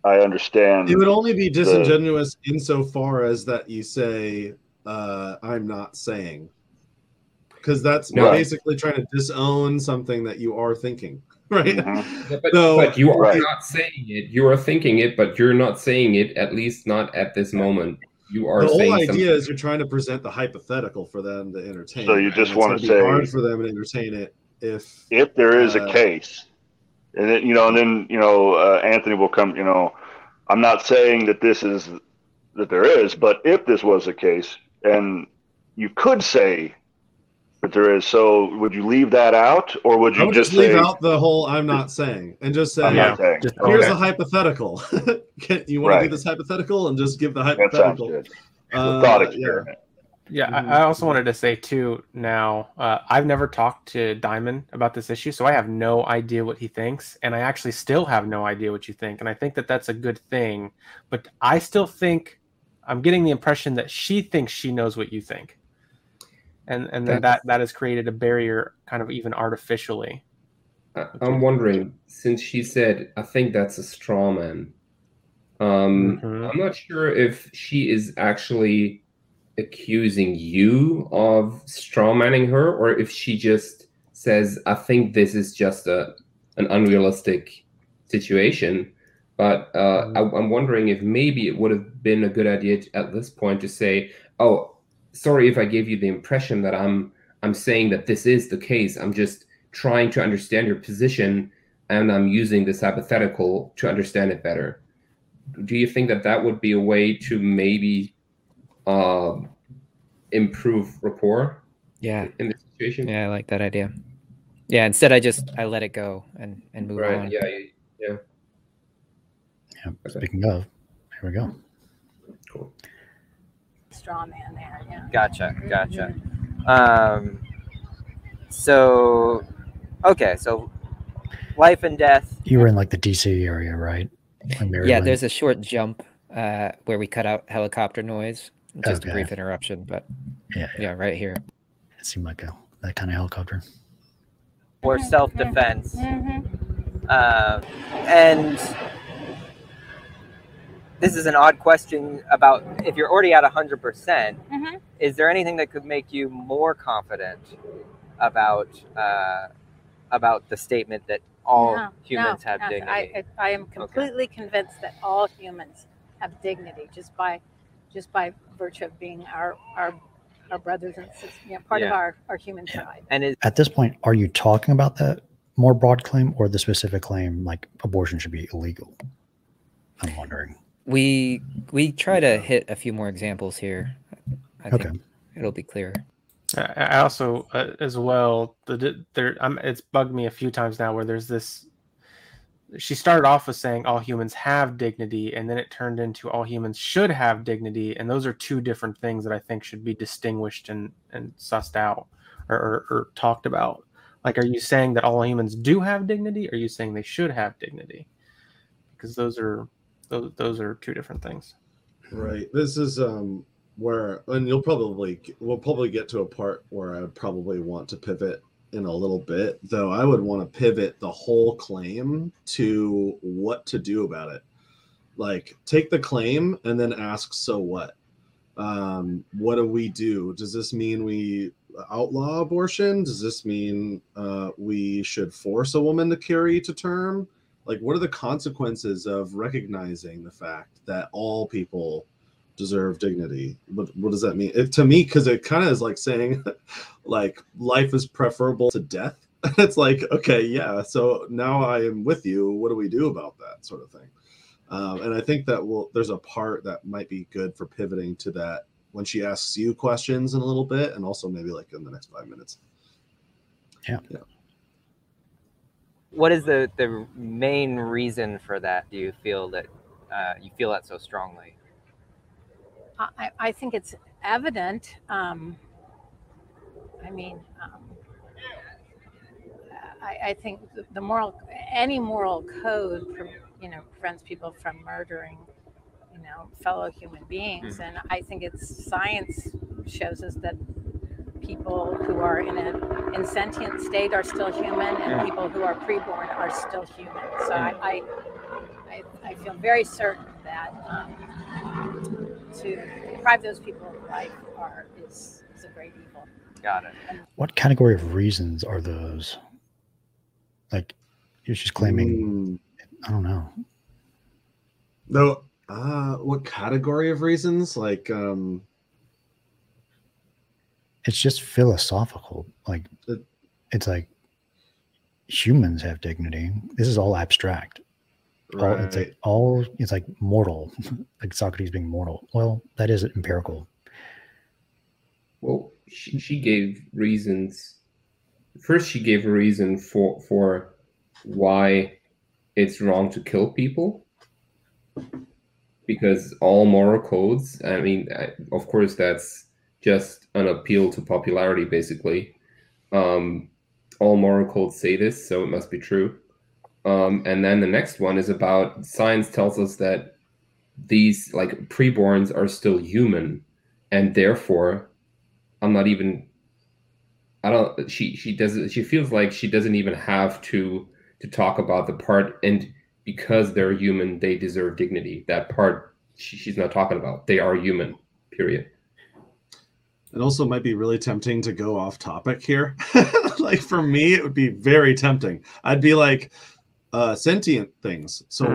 I understand. It would only be disingenuous insofar as that you say, I'm not saying, because that's basically trying to disown something that you are thinking. Right. Mm-hmm. But you are not saying it. You are thinking it, but you're not saying it, at least not at this moment. You are saying something. The whole idea is you're trying to present the hypothetical for them to entertain. So you just want to say, it's hard for them to entertain it if there is a case. And then, you know, Anthony will come, you know, I'm not saying that there is, but if this was a case, and you could say but there is. So would you leave that out, or would you just leave out the whole "I'm not saying" and just say, "Here's a hypothetical. You want to do this hypothetical?" And just give the hypothetical. That sounds good. Thought experiment. Yeah, I also wanted to say too. Now, I've never talked to Diamond about this issue, so I have no idea what he thinks, and I actually still have no idea what you think, and I think that that's a good thing. But I still think I'm getting the impression that she thinks she knows what you think. And then that has created a barrier, kind of even artificially. I'm wondering, since she said, I think that's a straw man. I'm not sure if she is actually accusing you of straw manning her, or if she just says, I think this is just an unrealistic situation. But I'm wondering if maybe it would have been a good idea at this point to say, oh, sorry if I gave you the impression that I'm saying that this is the case. I'm just trying to understand your position, and I'm using this hypothetical to understand it better. Do you think that would be a way to maybe improve rapport? Yeah. In this situation? Yeah, I like that idea. Yeah, instead I let it go and move on. Yeah. Speaking of, here we go. Cool. Straw man there, yeah. Gotcha. So life and death. You were in like the DC area, right? Yeah, there's a short jump where we cut out helicopter noise. Just a brief interruption, but yeah, right here. It seemed like that kind of helicopter. Or self-defense. And this is an odd question about if you're already at 100%, is there anything that could make you more confident about the statement that all humans have dignity? I am completely convinced that all humans have dignity just by virtue of being our brothers and sisters, part of our human side. And at this point, are you talking about that more broad claim or the specific claim, like abortion should be illegal? I'm wondering. We try to hit a few more examples here. I think it'll be clear. I also, as well, it's bugged me a few times now where there's this, she started off with saying all humans have dignity, and then it turned into all humans should have dignity, and those are two different things that I think should be distinguished and sussed out or talked about. Like, are you saying that all humans do have dignity, or are you saying they should have dignity? Because those are two different things. Right. This is where, and we'll probably get to a part where I would probably want to pivot in a little bit, though I would want to pivot the whole claim to what to do about it. Like, take the claim and then ask, so what? What do we do? Does this mean we outlaw abortion? Does this mean we should force a woman to carry to term? Like, what are the consequences of recognizing the fact that all people deserve dignity? What does that mean? It, to me, because it kind of is like saying, like, life is preferable to death. It's like, okay, yeah, so now I am with you. What do we do about that sort of thing? And I think that there's a part that might be good for pivoting to that when she asks you questions in a little bit, and also maybe like in the next 5 minutes. Yeah. What is the main reason for that? Do you feel that so strongly? I think it's evident. I think any moral code, prevents people from murdering, fellow human beings. Mm-hmm. And I think science shows us that people who are in an insentient state are still human, and people who are preborn are still human. So I feel very certain that to deprive those people of life is a great evil. Got it. What category of reasons are those? Like, you're just claiming, I don't know. No, what category of reasons? Like, it's just philosophical. Like, it's like humans have dignity. This is all abstract. Right. It's like mortal, like Socrates being mortal. Well, that is empirical. Well, she gave reasons. First, she gave a reason for why it's wrong to kill people, because all moral codes, of course, that's just an appeal to popularity, basically. All moral codes say this, so it must be true. And then the next one is about science tells us that these, like, preborns are still human, and therefore she feels like she doesn't even have to talk about the part, and because they're human, they deserve dignity. That part she's not talking about. They are human, period. It also might be really tempting to go off topic here. Like, for me, it would be very tempting. I'd be like, sentient things. So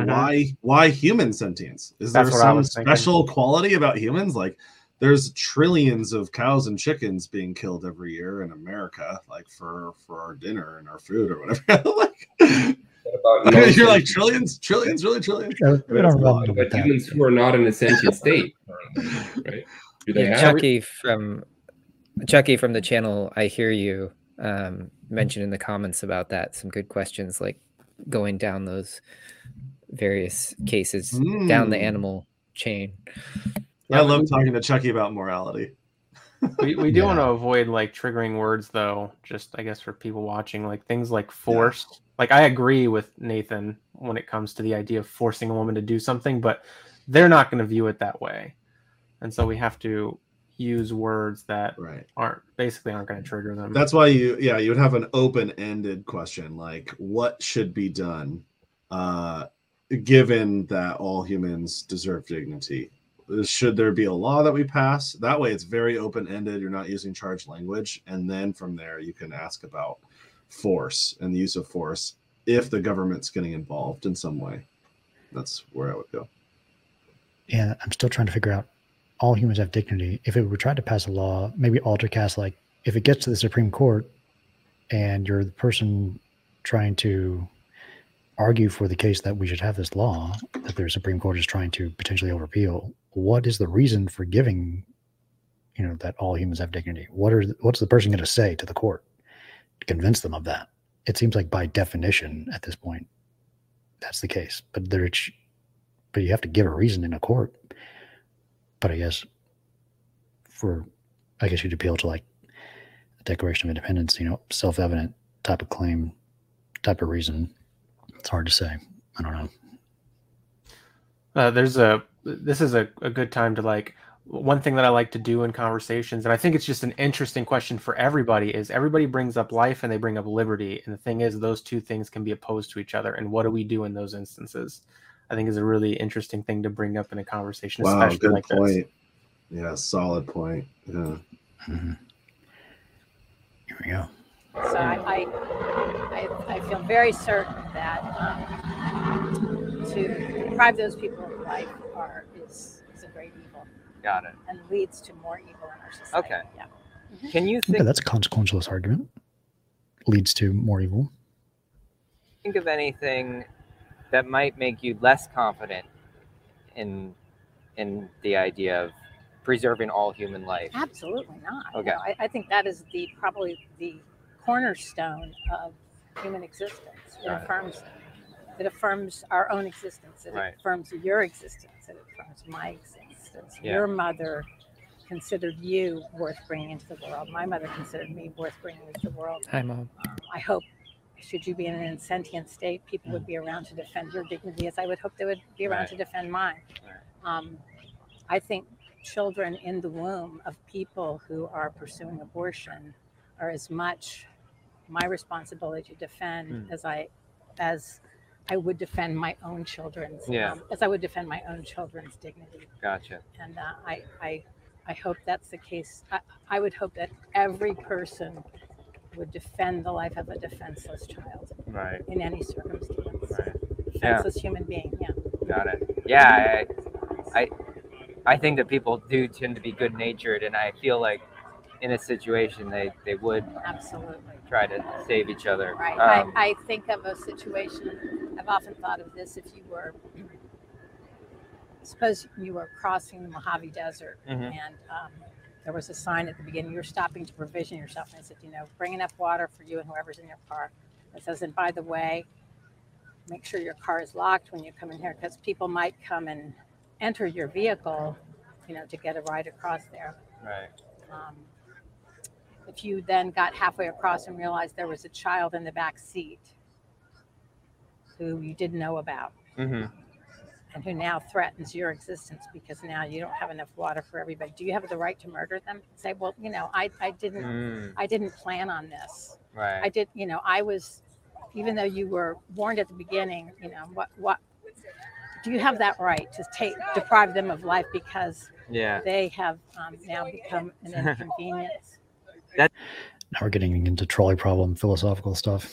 why human sentience? Is there some special quality about humans? Like, there's trillions of cows and chickens being killed every year in America, like for our dinner and our food or whatever. Like, you're like trillions. But humans who are not in a sentient state, right? Chucky from the channel I Hear You mentioned in the comments about that some good questions, like going down those various cases down the animal chain. Yeah, I love talking to Chucky about morality. We do want to avoid, like, triggering words, though, just I guess for people watching, like things like forced. Yeah. Like, I agree with Nathan when it comes to the idea of forcing a woman to do something, but they're not going to view it that way. And so we have to use words that aren't going to trigger them. That's why you would have an open-ended question, like, what should be done given that all humans deserve dignity? Should there be a law that we pass? That way it's very open-ended. You're not using charged language. And then from there, you can ask about force and the use of force if the government's getting involved in some way. That's where I would go. Yeah, I'm still trying to figure out all humans have dignity. If it were tried to pass a law, maybe altercast, like, if it gets to the Supreme Court and you're the person trying to argue for the case that we should have this law that the Supreme Court is trying to potentially overrepeal, what is the reason for giving you know, that all humans have dignity. What's the person going to say to the court to convince them of that? It seems like by definition at this point, that's the case. But you have to give a reason in a court. But I guess you'd appeal to like the Declaration of Independence, you know, self-evident type of claim, type of reason. It's hard to say. I don't know. This is a good time to like, one thing that I like to do in conversations, and I think it's just an interesting question for everybody, is everybody brings up life and they bring up liberty. And the thing is, those two things can be opposed to each other. And what do we do in those instances? I think is a really interesting thing to bring up in a conversation. Wow, especially good like point. This. Yeah, solid point. Yeah. Mm-hmm. Here we go. So I feel very certain that to deprive those people of life is a great evil. Got it. And leads to more evil in our society. Okay. Yeah. Mm-hmm. Can you think that's a consequentialist argument? Leads to more evil. Think of anything that might make you less confident in the idea of preserving all human life? Absolutely not. Okay. No, I think that is probably the cornerstone of human existence. It affirms our own existence. It affirms your existence. It affirms my existence. Yeah. Your mother considered you worth bringing into the world. My mother considered me worth bringing into the world. Hi, Mom. I hope, should you be in an insentient state, people would be around to defend your dignity as I would hope they would be around to defend mine. Right. I think children in the womb of people who are pursuing abortion are as much my responsibility to defend as I would defend my own children's as I would defend my own children's dignity. Gotcha. And I hope that's the case. I would hope that every person would defend the life of a defenseless child, right? In any circumstance, right? Defenseless human being. Yeah. Got it. Yeah, I think that people do tend to be good-natured, and I feel like in a situation they would absolutely try to save each other. Right. I think of a situation. I've often thought of this. If you were, suppose you were crossing the Mojave Desert, and there was a sign at the beginning, you were stopping to provision yourself, and I said, you know, bring enough water for you and whoever's in your car. It says, and by the way, make sure your car is locked when you come in here, because people might come and enter your vehicle, you know, to get a ride across there. Right. If you then got halfway across and realized there was a child in the back seat who you didn't know about, and who now threatens your existence because now you don't have enough water for everybody. Do you have the right to murder them? Say, well, you know, I didn't plan on this. Right. I did, you know, I was, even though you were warned at the beginning, you know, what do you have that right to deprive them of life because they have now become an inconvenience? Now we're getting into trolley problem philosophical stuff.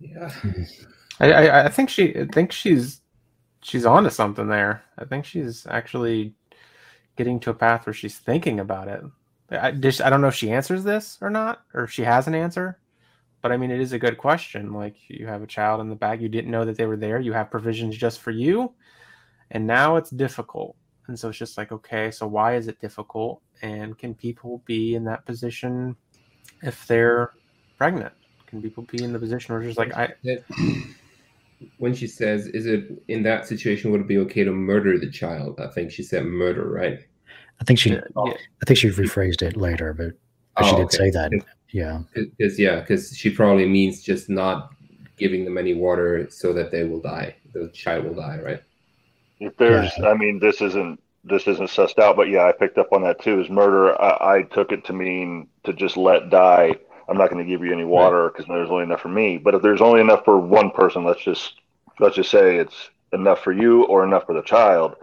Yeah. I think she's onto something there. I think she's actually getting to a path where she's thinking about it. I don't know if she answers this or not, or if she has an answer. But I mean, it is a good question. Like, you have a child in the back, you didn't know that they were there. You have provisions just for you, and now it's difficult. And so it's just like, okay, so why is it difficult? And can people be in that position if they're pregnant? Can people be in the position where just like When she says, is it in that situation, would it be okay to murder the child? I think she said murder, right? I think she rephrased it later, but she did say that. Because she probably means just not giving them any water so that they will die. The child will die, right? If there's, I mean, this isn't sussed out, but yeah, I picked up on that too. Is murder? I took it to mean to just let die. I'm not going to give you any water because there's only enough for me. But if there's only enough for one person, let's just say it's enough for you or enough for the child.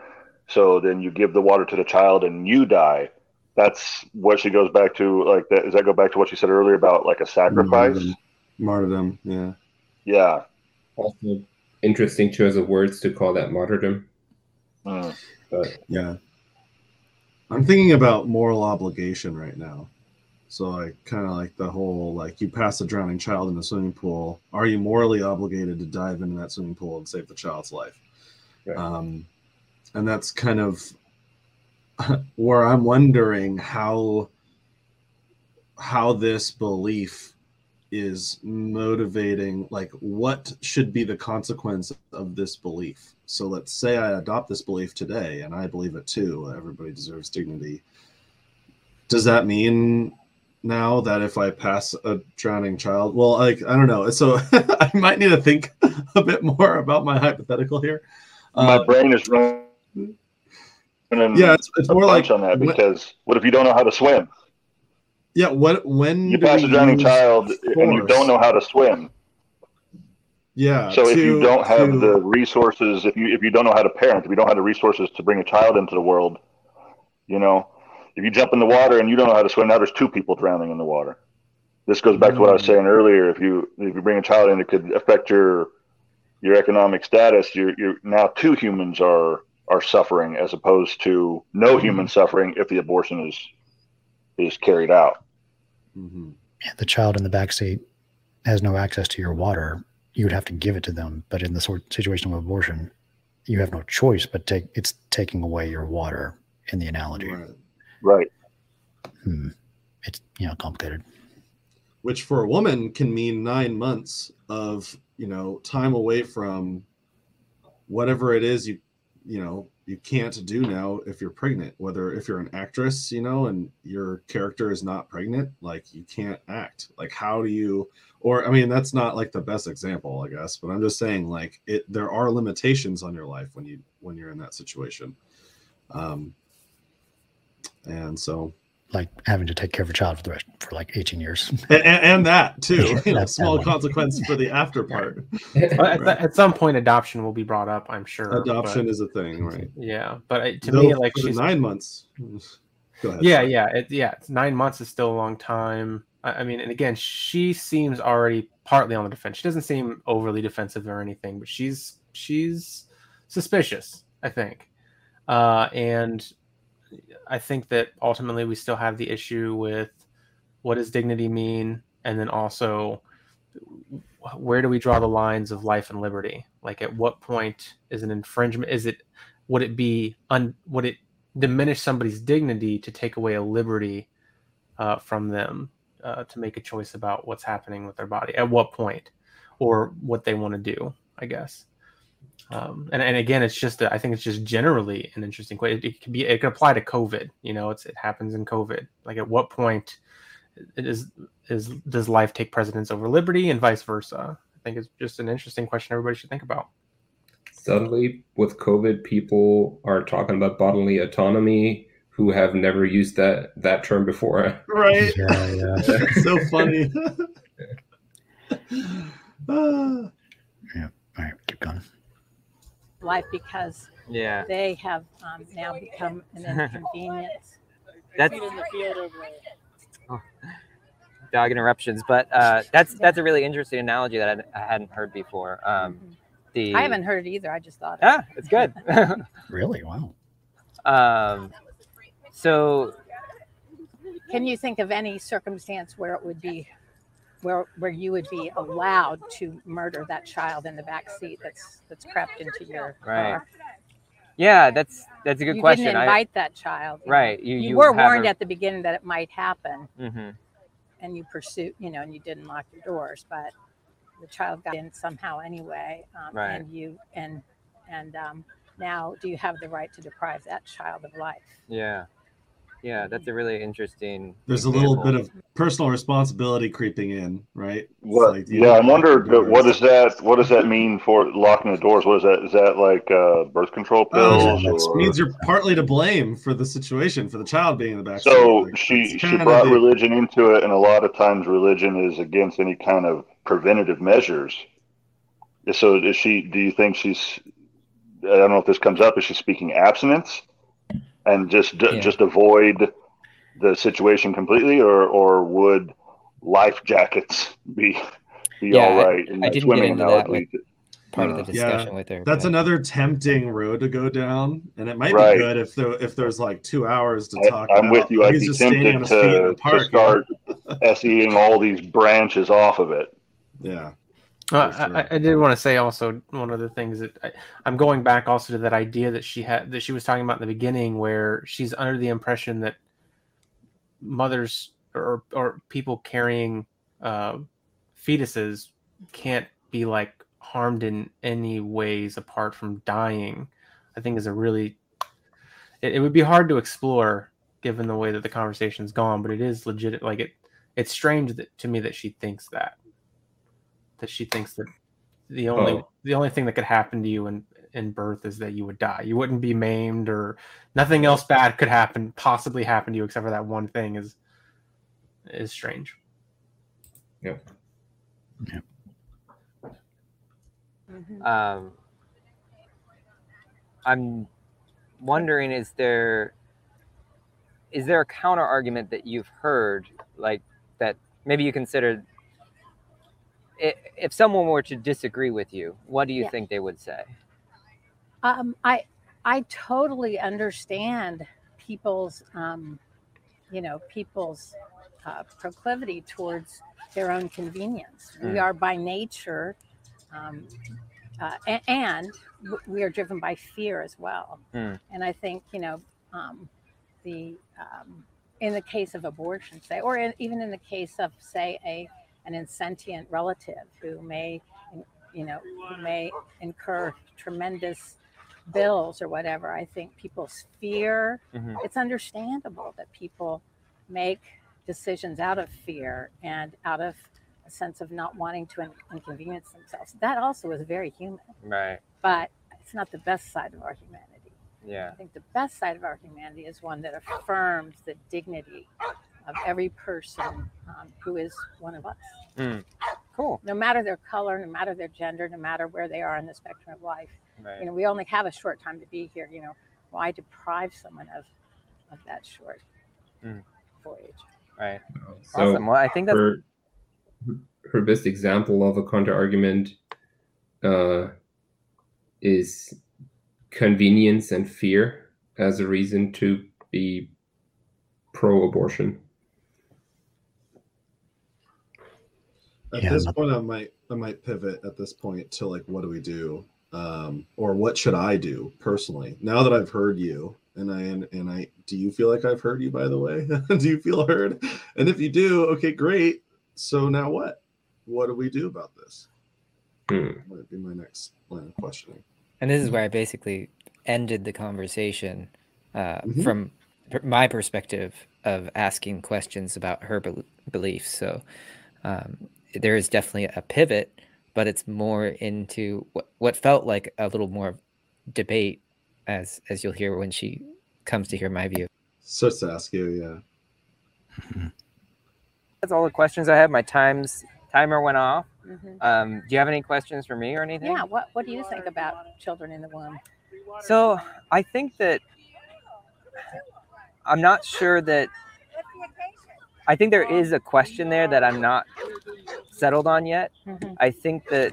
So then you give the water to the child and you die. That's what she goes back to. Like, that, does that go back to what she said earlier about like a sacrifice? Martyrdom. Yeah. Yeah. Also, interesting choice of words to call that martyrdom. But yeah, I'm thinking about moral obligation right now. So I kind of like the whole, like, you pass a drowning child in a swimming pool. Are you morally obligated to dive into that swimming pool and save the child's life? Right. And that's kind of where I'm wondering how this belief is motivating, like what should be the consequence of this belief. So let's say I adopt this belief today and I believe it too, everybody deserves dignity. Does that mean now that if I pass a drowning child, well, like, I don't know. So I might need to think a bit more about my hypothetical here. My brain is running. Yeah, it's more like on that, because what if you don't know how to swim? Yeah, when you pass a drowning child and you don't know how to swim? Yeah. So if you don't have the resources, if you don't know how to parent, if you don't have the resources to bring a child into the world, you know, if you jump in the water and you don't know how to swim, now there's two people drowning in the water. This goes back to what I was saying earlier. If you bring a child in, it could affect your economic status. You're now two humans are suffering, as opposed to no human suffering if the abortion is carried out. Mm-hmm. And the child in the backseat has no access to your water. You would have to give it to them. But in the situation of abortion, you have no choice but it's taking away your water in the analogy. Right. It's, you know, complicated. Which for a woman can mean 9 months of, you know, time away from whatever it is you can't do now if you're pregnant, whether if you're an actress, you know, and your character is not pregnant, like you can't act. Like how do you, or I mean, that's not like the best example, I guess, but I'm just saying like there are limitations on your life when you're in that situation. And so like having to take care of a child for like 18 years. And that too, you know, small consequence for the after part. Right. At some point adoption will be brought up, I'm sure. Adoption is a thing, right? Yeah. But to me, like she's 9 months. Go ahead. Yeah. Sorry. Yeah. It's 9 months is still a long time. I mean, and again, she seems already partly on the defense. She doesn't seem overly defensive or anything, but she's suspicious, I think. And I think that ultimately we still have the issue with what does dignity mean? And then also where do we draw the lines of life and liberty? Like at what point is an infringement? Would it diminish somebody's dignity to take away a liberty from them to make a choice about what's happening with their body at what point or what they want to do, I guess. And again, it's just, I think it's just generally an interesting question. It can apply to COVID, you know, it happens in COVID. Like at what point does life take precedence over liberty and vice versa? I think it's just an interesting question everybody should think about. Suddenly with COVID, people are talking about bodily autonomy who have never used that term before. Right. Yeah. That's so funny. Yeah. All right. Keep going. Life because they have now become an inconvenience. That's in the field over there. Oh, dog interruptions, but that's a really interesting analogy that I hadn't heard before. I haven't heard it either. I just thought. Yeah, it's good. Really? Wow. So, can you think of any circumstance where it would be where you would be allowed to murder that child in the back seat that's crept into your car? Yeah, that's a good question. You didn't invite that child. Right. You were warned at the beginning that it might happen. Mm-hmm. And you pursued, you know, and you didn't lock your doors, but the child got in somehow anyway. Right. And now do you have the right to deprive that child of life? Yeah. Yeah, that's a really interesting. There's example. A little bit of personal responsibility creeping in, right? What? Like, yeah, I wonder what is that? What does that mean for locking the doors? What is that? Is that like birth control pills? It means you're partly to blame for the situation, for the child being in the back. So like, she brought religion into it, and a lot of times religion is against any kind of preventative measures. So is she? Do you think she's? I don't know if this comes up. Is she speaking abstinence? And just avoid the situation completely, or would life jackets be all right? I didn't get into that part of the discussion with her. That's another tempting road to go down, and it might be good if there's like 2 hours to talk. I'm with you. I'd be tempted to start SEing all these branches off of it. Yeah. Sure. I did want to say also one of the things that I'm going back also to that idea that she had, that she was talking about in the beginning, where she's under the impression that mothers or people carrying fetuses can't be like harmed in any ways apart from dying. I think is a really, it would be hard to explore given the way that the conversation's gone, but it is legit. Like it's strange that, to me, that she thinks that. That she thinks that the only thing that could happen to you in birth is that you would die. You wouldn't be maimed, or nothing else bad could happen, possibly happen to you except for that one thing is strange. Yep. Yeah. Mm-hmm. I'm wondering, is there a counter argument that you've heard, like that maybe you considered? If someone were to disagree with you, what do you think they would say? I totally understand people's, proclivity towards their own convenience. Mm. We are by nature, and we are driven by fear as well. Mm. And I think, in the case of abortion, say, or even in the case of, say, an insentient relative who may, incur tremendous bills or whatever. I think people's fear, it's understandable that people make decisions out of fear and out of a sense of not wanting to inconvenience themselves. That also is very human. Right. But it's not the best side of our humanity. Yeah. I think the best side of our humanity is one that affirms the dignity of every person who is one of us. Mm. Cool. No matter their color, no matter their gender, no matter where they are in the spectrum of life. Right. We only have a short time to be here. Why deprive someone of that short voyage? Right. So awesome. Well, I think that's her best example of a counter argument is convenience and fear as a reason to be pro-abortion. At this point, I might pivot at this point to like, what do we do, or what should I do personally? Now that I've heard you, and I, do you feel like I've heard you? By the way, do you feel heard? And if you do, okay, great. So now what? What do we do about this? That might be my next line of questioning. And this is where I basically ended the conversation from my perspective of asking questions about her beliefs. So. There is definitely a pivot, but it's more into what felt like a little more debate, as you'll hear when she comes to hear my view. So to ask you, yeah. That's all the questions I have. My timer went off. Mm-hmm. Do you have any questions for me or anything? Yeah. What do you think about children in the womb? So I think that I'm not sure that. I think there is a question there that I'm not settled on yet. Mm-hmm. I think that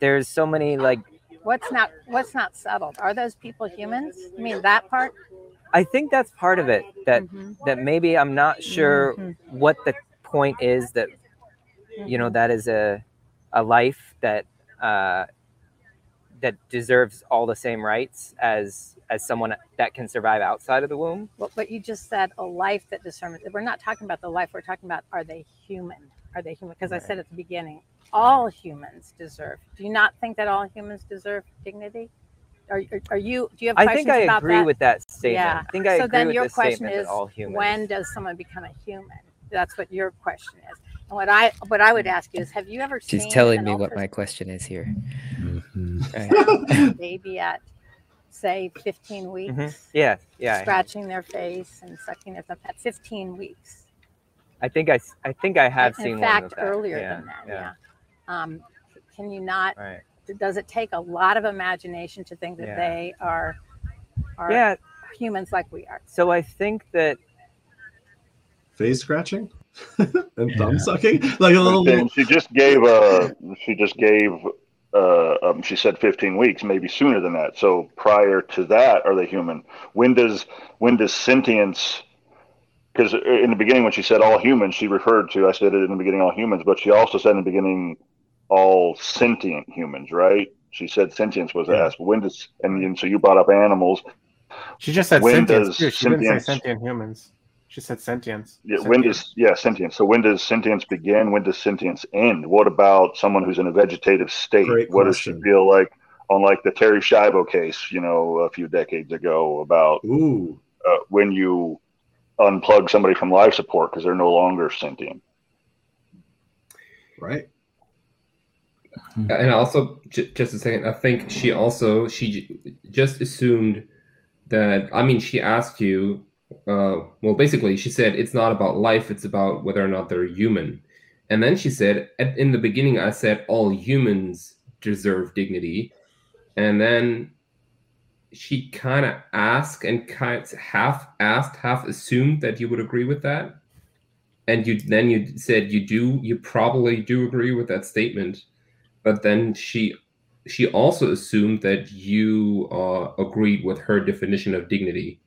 there's so many like what's not settled. Are those people humans? I mean that part? I think that's part of it that that maybe I'm not sure what the point is that that is a life that that deserves all the same rights as someone that can survive outside of the womb. Well, but you just said a life that discerns. We're not talking about the life. We're talking about, are they human? Are they human? Because I said at the beginning, all humans deserve. Do you not think that all humans deserve dignity? Do you have questions about that? I think I agree with that statement. Yeah. I think I agree with the statement that all humans. So then your question is, when does someone become a human? That's what your question is. And what I would ask you is, have you ever seen? She's telling me what my question is here. Baby at, say, 15 weeks. Yeah. Scratching their face and sucking their thumb at 15 weeks. I think I have seen. In fact, earlier than that. Yeah. Can you not? Right. Does it take a lot of imagination to think that they are humans like we are? So I think that face scratching. And thumb sucking, like a little. She just gave she said 15 weeks, maybe sooner than that. So prior to that, are they human? When does sentience because in the beginning when she said all humans, she referred to, I said it in the beginning, all humans, but she also said in the beginning, all sentient humans, right? She said sentience was asked. When does, and so you brought up animals. She just said sentience too. She didn't say sentient humans. She said sentience. Yeah, sentience. Sentience. So when does sentience begin? When does sentience end? What about someone who's in a vegetative state? Great what question. Does she feel like on like the Terry Schiavo case, you know, a few decades ago about when you unplug somebody from life support because they're no longer sentient. Right. And also, just a second, I think she just assumed that, I mean, she asked you, well, basically she said, it's not about life, it's about whether or not they're human. And then she said, in the beginning, I said, all humans deserve dignity. And then she kind of asked and kind of half asked, half assumed that you would agree with that. And you said you probably do agree with that statement. But then she also assumed that you agreed with her definition of dignity.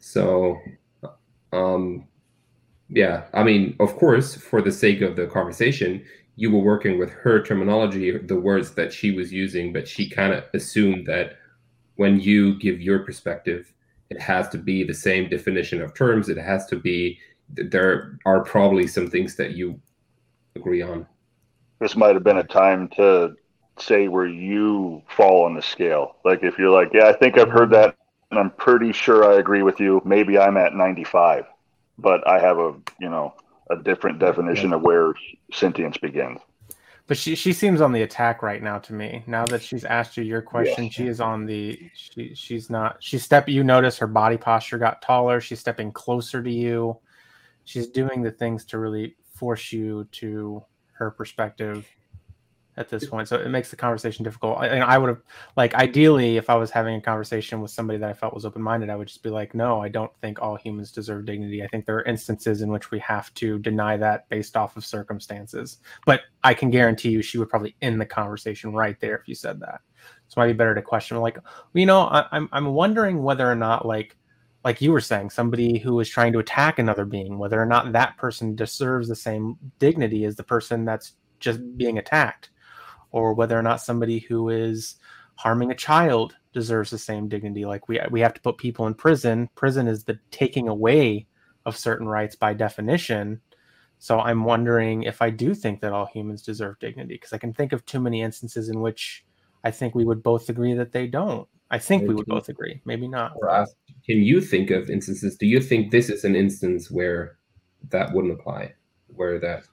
So, I mean, of course, for the sake of the conversation, you were working with her terminology, the words that she was using, but she kind of assumed that when you give your perspective, it has to be the same definition of terms. It has to be, there are probably some things that you agree on. This might have been a time to say where you fall on the scale. Like if you're like, yeah, I think I've heard that and I'm pretty sure I agree with you. Maybe I'm at 95, but I have a different definition of where sentience begins. But she seems on the attack right now to me. Now that she's asked you your question, She is on the, you notice her body posture got taller. She's stepping closer to you. She's doing the things to really force you to her perspective at this point. So it makes the conversation difficult. And I would have, like, ideally, if I was having a conversation with somebody that I felt was open-minded, I would just be like, no, I don't think all humans deserve dignity. I think there are instances in which we have to deny that based off of circumstances. But I can guarantee you she would probably end the conversation right there if you said that. So it might be better to question, like, you know, I'm wondering whether or not, like you were saying, somebody who is trying to attack another being, whether or not that person deserves the same dignity as the person that's just being attacked, or whether or not somebody who is harming a child deserves the same dignity. Like we have to put people in prison. Prison is the taking away of certain rights by definition. So I'm wondering if I do think that all humans deserve dignity, because I can think of too many instances in which I think we would both agree that they don't. I think we would both agree. Maybe not. Or ask, can you think of instances? Do you think this is an instance where that wouldn't apply, where that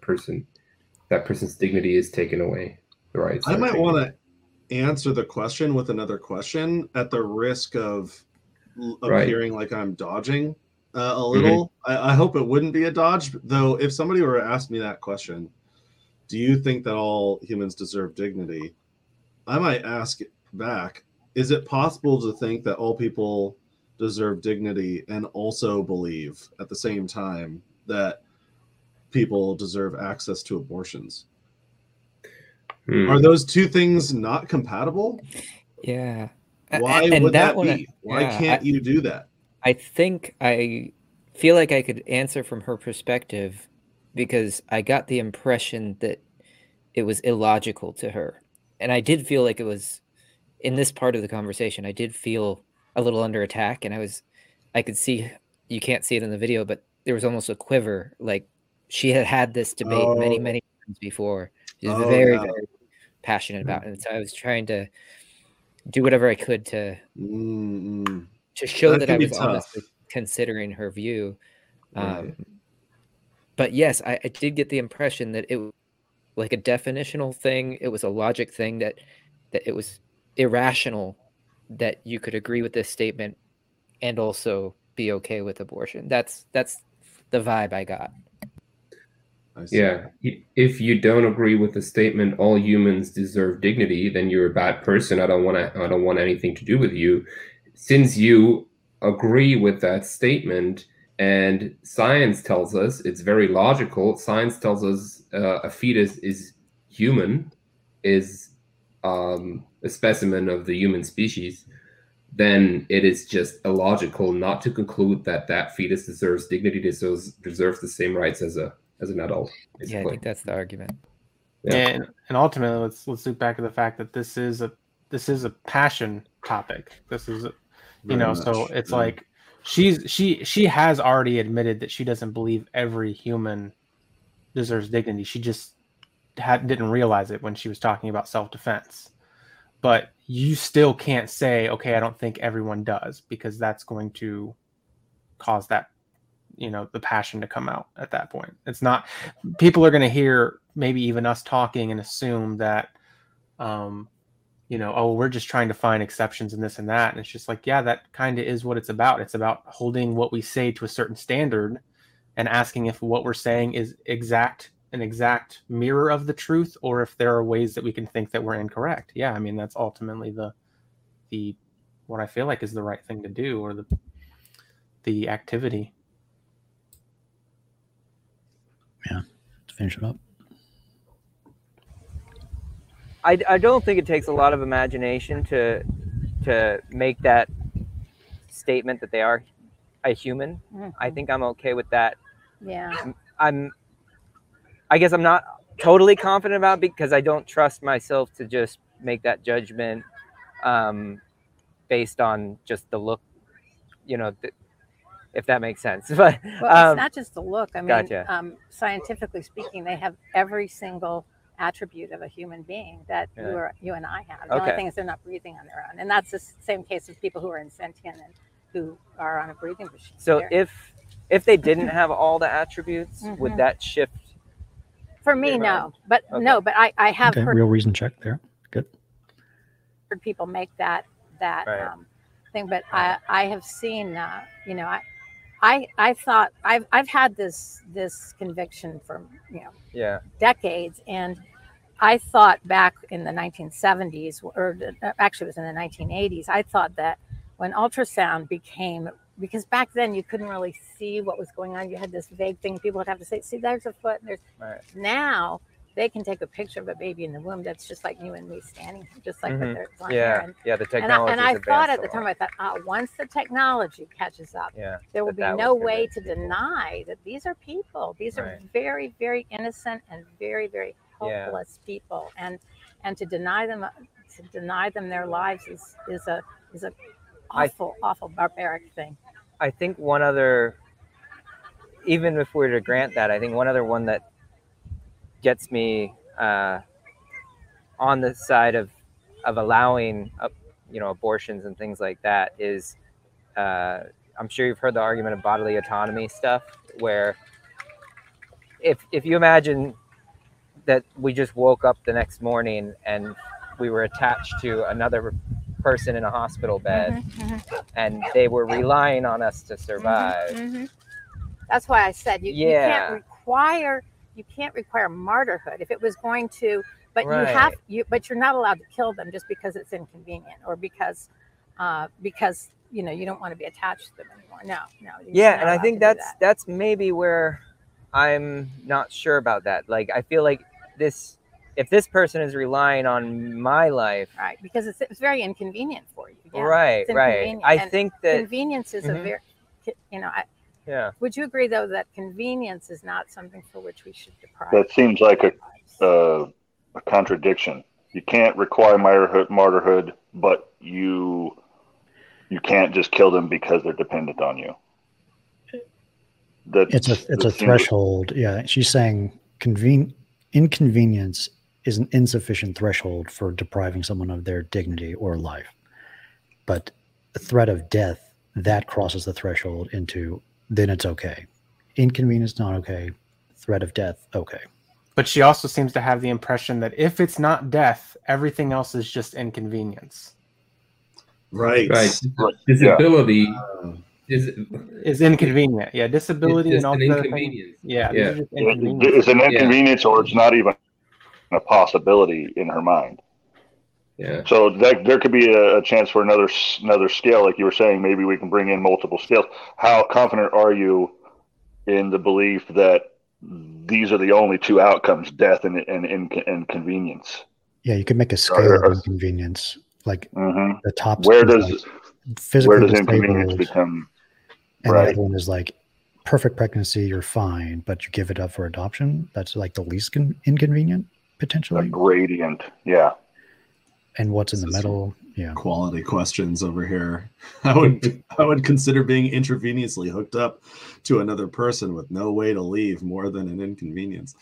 person's dignity is taken away? Right. I might want to answer the question with another question at the risk of appearing like I'm dodging a little. Mm-hmm. I hope it wouldn't be a dodge, though. If somebody were to ask me that question, do you think that all humans deserve dignity? I might ask it back. Is it possible to think that all people deserve dignity and also believe at the same time that people deserve access to abortions? Are those two things not compatible? Yeah. Why would that be? Why can't you do that? I think I feel like I could answer from her perspective because I got the impression that it was illogical to her. And I did feel like it was, in this part of the conversation, I did feel a little under attack, and I could see, you can't see it in the video, but there was almost a quiver. Like she had this debate many, many times before. She was very, very passionate about it. And so I was trying to do whatever I could to show that I was honestly considering her view. But yes, I did get the impression that it was like a definitional thing. It was a logic thing that it was irrational that you could agree with this statement and also be okay with abortion. That's the vibe I got. I see. Yeah. If you don't agree with the statement, all humans deserve dignity, then you're a bad person. I don't want anything to do with you. Since you agree with that statement, and science tells us it's very logical. Science tells us a fetus is human, is a specimen of the human species, then it is just illogical not to conclude that that fetus deserves dignity, deserves the same rights as an adult. Basically. Yeah, I think that's the argument. Yeah. And ultimately, let's look back at the fact that this is a passion topic. This is, so it's like she has already admitted that she doesn't believe every human deserves dignity. She just didn't realize it when she was talking about self-defense. But you still can't say, okay, I don't think everyone does, because that's going to cause that, the passion to come out at that point. It's not, people are going to hear maybe even us talking and assume that, we're just trying to find exceptions and this and that. And it's just like, yeah, that kind of is what it's about. It's about holding what we say to a certain standard and asking if what we're saying is an exact mirror of the truth, or if there are ways that we can think that we're incorrect. Yeah, I mean, that's ultimately the what I feel like is the right thing to do, or the activity. Yeah, let's finish it up. I don't think it takes a lot of imagination to make that statement that they are a human. Mm-hmm. I think I'm okay with that. Yeah. I guess I'm not totally confident about it because I don't trust myself to just make that judgment based on just the look, if that makes sense. But it's not just the look. I mean, gotcha. Scientifically speaking, they have every single attribute of a human being that you and I have. The only thing is they're not breathing on their own. And that's the same case with people who are sentient and who are on a breathing machine. So if they didn't have all the attributes, mm-hmm. would that shift? For me, no. But I have heard real reason check there. Good. Heard people make that right. Thing, but I have seen I thought I've had this conviction for decades, and I thought back in the 1970s, or actually it was in the 1980s, I thought that when ultrasound became, because back then you couldn't really see what was going on, you had this vague thing, people would have to say, see, there's a foot, and there's right. Now they can take a picture of a baby in the womb that's just like you and me standing here, just like mm-hmm. what they're lying there. Yeah, the technology. And I thought at the time, I thought, once the technology catches up, there will be no way to deny that these are people. These right. are very, very innocent and very, very helpless people, and to deny them their lives is a awful barbaric thing. I think one other, even if we were to grant that, I think one other one that gets me on the side of allowing abortions and things like that is I'm sure you've heard the argument of bodily autonomy stuff, where if you imagine that we just woke up the next morning and we were attached to another person in a hospital bed, mm-hmm, mm-hmm. and they were relying on us to survive. Mm-hmm, mm-hmm. That's why I said you can't require martyrhood if it was going to, but right. But you're not allowed to kill them just because it's inconvenient, or because you don't want to be attached to them anymore. No. Yeah, and I think that's maybe where I'm not sure about that. Like, I feel like this. If this person is relying on my life, right? Because it's very inconvenient for you, yeah. right? I think that convenience is mm-hmm. a very, Would you agree though that convenience is not something for which we should deprive? That seems like a contradiction. You can't require martyrhood, but you can't just kill them because they're dependent on you. It's a threshold. Yeah, she's saying inconvenience is an insufficient threshold for depriving someone of their dignity or life. But the threat of death, that crosses the threshold into, then it's okay. Inconvenience, not okay. Threat of death, okay. But she also seems to have the impression that if it's not death, everything else is just inconvenience. Right. Disability is inconvenient. Yeah, disability and all that. Yeah. It's an inconvenience, or it's not even a possibility in her mind. Yeah. So there could be a chance for another scale, like you were saying. Maybe we can bring in multiple scales. How confident are you in the belief that these are the only two outcomes: death and convenience? Yeah, you could make a scale of inconvenience, like the top. Where does physically where does inconvenience become? And right. The other one is like perfect pregnancy, you're fine, but you give it up for adoption. That's like the least inconvenient, potentially. A gradient, yeah. And what's in the middle? Yeah. Quality questions over here. I would consider being intravenously hooked up to another person with no way to leave more than an inconvenience.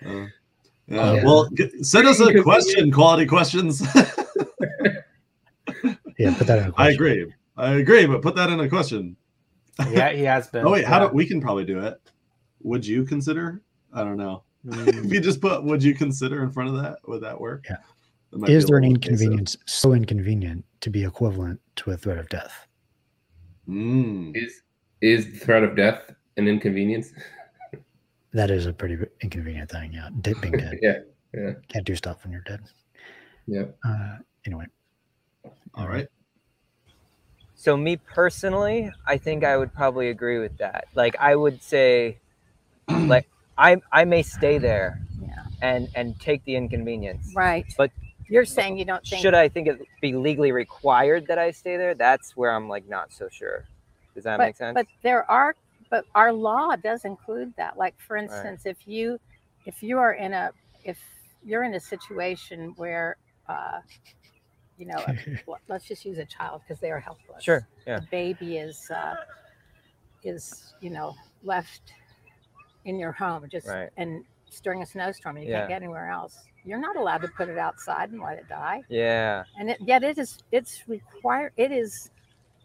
Yeah. Well, send us a question, quality questions. Yeah, put that in a question. I agree, but put that in a question. Yeah, he has been. Oh wait, yeah. We can probably do it. Would you consider? I don't know. If you just put "would you consider" in front of that, would that work? Yeah. Is there an inconvenience so inconvenient to be equivalent to a threat of death? Mm. Is the threat of death an inconvenience? That is a pretty inconvenient thing. Yeah, being dead. yeah. Can't do stuff when you're dead. Yeah. Anyway. All right. So me personally, I think I would probably agree with that. Like I would say, like I may stay there, yeah, and take the inconvenience. Right. But you're saying you don't think. Should I think it be legally required that I stay there? That's where I'm like not so sure. Does that make sense? But our law does include that. Like for instance, right. if you're in a situation where you know, let's just use a child because they are helpless. Sure. Yeah. The baby is you know left in your home just right. and it's during a snowstorm and you can't get anywhere else. You're not allowed to put it outside and let it die. Yeah. And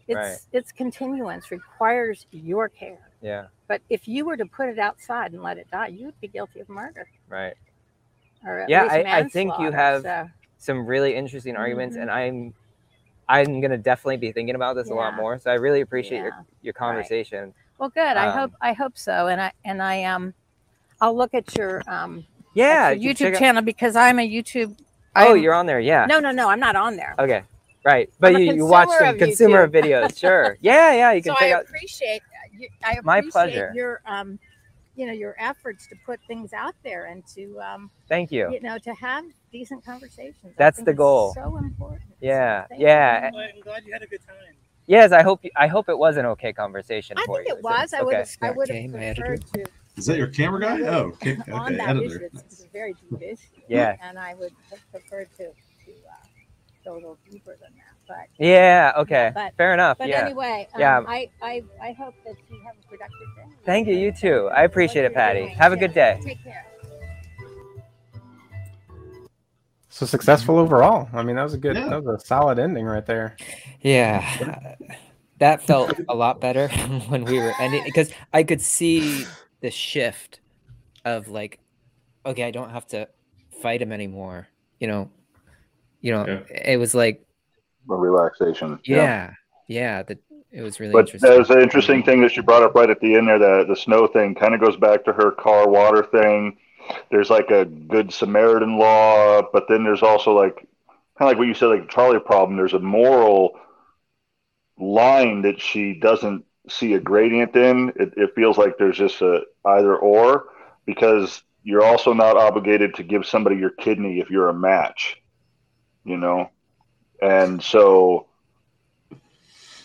its continuance requires your care. Yeah. But if you were to put it outside and let it die, you'd be guilty of murder. Right. Or at least manslaughter, I think you have. So. Some really interesting arguments, and I'm going to definitely be thinking about this a lot more. So I really appreciate your conversation. Right. Well, good. I hope so. And I'll look at your YouTube channel because I'm a YouTube. Oh, you're on there. Yeah. No, I'm not on there. Okay. Right. But you watch some consumer videos. Sure. Yeah. You can check out. So I appreciate that. My pleasure. Your efforts to put things out there and to thank you. You know, to have decent conversations. That's the goal. So important. Yeah, so yeah. You. I'm glad you had a good time. Yes, I hope it was an okay conversation for you. I think it was. I would have preferred to. Is that your camera guy? Oh, okay. On that editor. Issue, it's a very deep issue. Yeah. And I would have preferred to go a little deeper than that. But yeah. Okay. But, fair enough. But anyway, I hope that you have a productive day. Thank you. You too. I appreciate it, Patty. Have a good day. Take care. So successful overall. I mean, that was a solid ending right there. Yeah, that felt a lot better when we were ending because I could see the shift of like, okay, I don't have to fight him anymore. It was like. A relaxation. Yeah. It was really interesting. There's an interesting thing that you brought up right at the end there, the snow thing kind of goes back to her car water thing. There's like a good Samaritan law, but then there's also like kind of like what you said, like the trolley problem. There's a moral line that she doesn't see a gradient in. It feels like there's just a either or because you're also not obligated to give somebody your kidney if you're a match, you know? And so,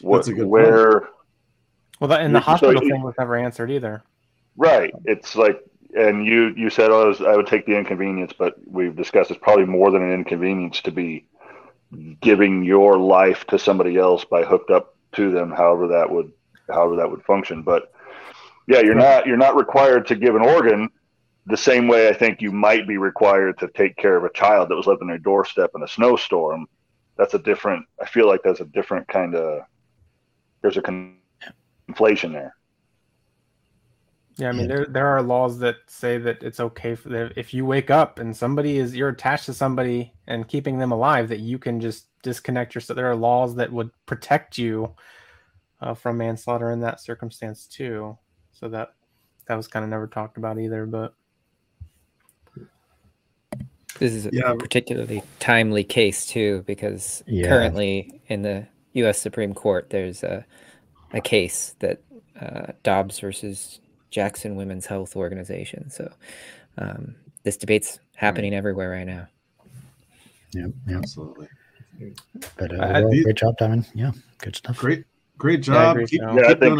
where? Well, and the hospital thing was never answered either. Right. It's like, and you said, oh, I would take the inconvenience, but we've discussed it's probably more than an inconvenience to be giving your life to somebody else by hooked up to them, however that would function. But yeah, you're not required to give an organ. The same way I think you might be required to take care of a child that was left on your doorstep in a snowstorm. I feel like that's a different kind of, there's a conflation there. Yeah, I mean, there are laws that say that it's okay if you wake up and you're attached to somebody and keeping them alive, that you can just disconnect yourself. There are laws that would protect you from manslaughter in that circumstance too. So that was kind of never talked about either, but. This is a particularly timely case, too, because currently in the U.S. Supreme Court, there's a case that Dobbs versus Jackson Women's Health Organization. So this debate's happening everywhere right now. Yeah, absolutely. But great job, Diamond. Yeah, good stuff. Great job. Yeah, I think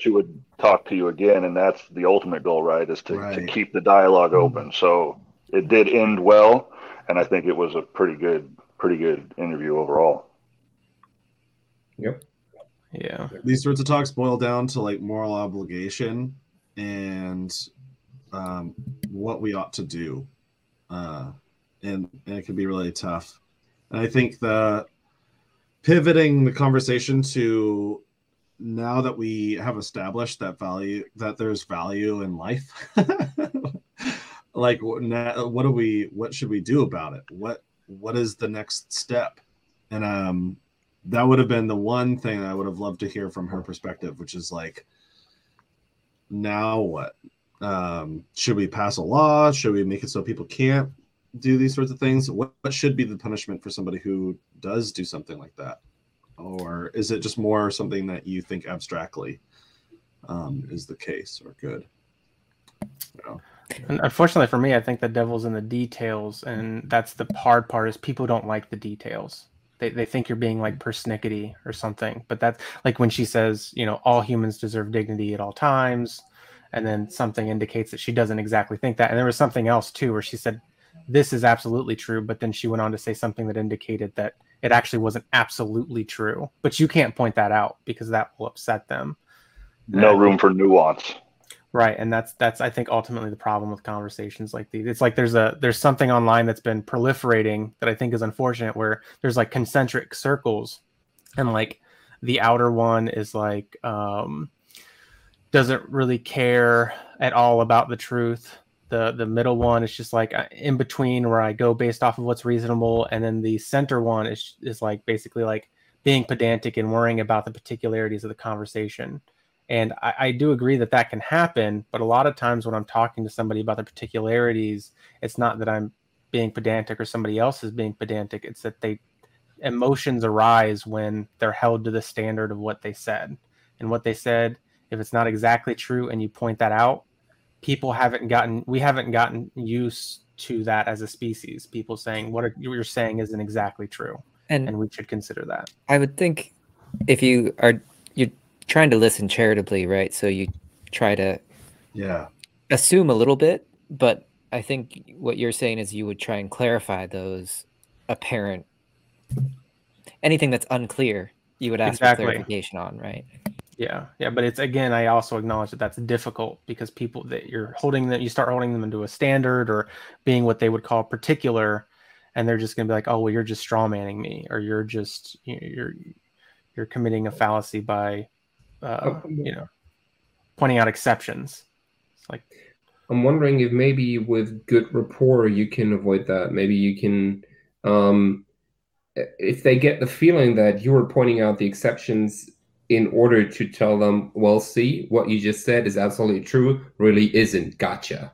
she would talk to you again, and that's the ultimate goal, right? Is to keep the dialogue open. So it did end well, and I think it was a pretty good interview overall. Yep. Yeah. These sorts of talks boil down to like moral obligation and what we ought to do, and it can be really tough. And I think the pivoting the conversation to now that we have established that value, that there's value in life, like what should we do about it? What is the next step? And that would have been the one thing I would have loved to hear from her perspective, which is like, now what? Should we pass a law? Should we make it so people can't do these sorts of things? What should be the punishment for somebody who does do something like that? Or is it just more something that you think abstractly is the case or good? So, and unfortunately for me, I think the devil's in the details, and that's the hard part is people don't like the details. They think you're being like persnickety or something, but that's like when she says, you know, all humans deserve dignity at all times. And then something indicates that she doesn't exactly think that. And there was something else too, where she said, this is absolutely true. But then she went on to say something that indicated that it actually wasn't absolutely true, but you can't point that out because that will upset them. No room for nuance. Right. And that's, I think, ultimately the problem with conversations like these. It's like there's something online that's been proliferating that I think is unfortunate, where there's like concentric circles, and like the outer one is like, doesn't really care at all about the truth. The middle one is just like in between, where I go based off of what's reasonable. And then the center one is like basically like being pedantic and worrying about the particularities of the conversation. And I do agree that that can happen, but a lot of times when I'm talking to somebody about the particularities, it's not that I'm being pedantic or somebody else is being pedantic. It's that emotions arise when they're held to the standard of what they said. And what they said, if it's not exactly true and you point that out, we haven't gotten used to that as a species. People saying, what you're saying isn't exactly true. And we should consider that. I would think if you're trying to listen charitably, right? So you try to assume a little bit, but I think what you're saying is you would try and clarify those apparent, anything that's unclear, you would ask for clarification on, right? Yeah. Yeah. But it's, again, I also acknowledge that that's difficult because people that you're holding that you start holding them into a standard or being what they would call particular. And they're just going to be like, oh, well, you're just straw manning me, or you're just, you're committing a fallacy by, pointing out exceptions. It's like, I'm wondering if maybe with good rapport, you can avoid that. Maybe you can, if they get the feeling that you were pointing out the exceptions in order to tell them, well, see, what you just said is absolutely true, really isn't, gotcha.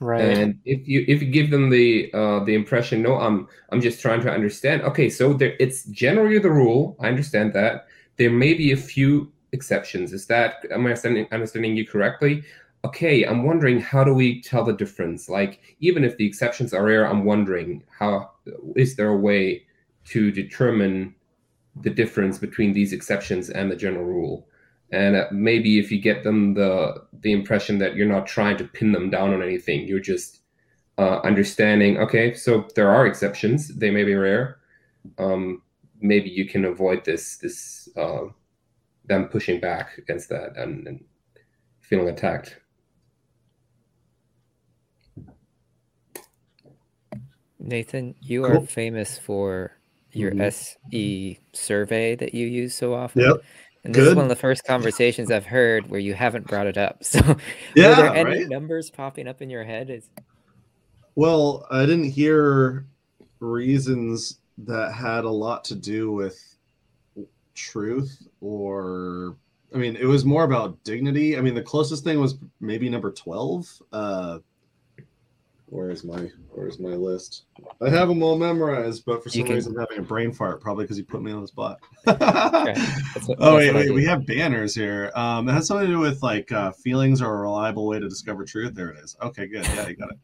Right. And if you give them the impression, no, I'm just trying to understand. Okay, so it's generally the rule, I understand that. There may be a few exceptions. Is that, am I understanding you correctly? Okay, I'm wondering, how do we tell the difference? Like, even if the exceptions are rare, I'm wondering, how is there a way to determine the difference between these exceptions and the general rule? And maybe if you get them the impression that you're not trying to pin them down on anything, you're just understanding, okay, so there are exceptions, they may be rare, maybe you can avoid this them pushing back against that and feeling attacked. Nathan, you are famous for your SE survey that you use so often. Yep. And this is one of the first conversations I've heard where you haven't brought it up. So were there any numbers popping up in your head? Well, I didn't hear reasons that had a lot to do with truth, or, I mean, it was more about dignity. I mean, the closest thing was maybe number 12. Where's my list? I have them all memorized, but for some reason I'm having a brain fart, probably because you put me on the spot. Okay. Wait, we have banners here. It has something to do with like feelings are a reliable way to discover truth. There it is. Okay, good. Yeah, you got it.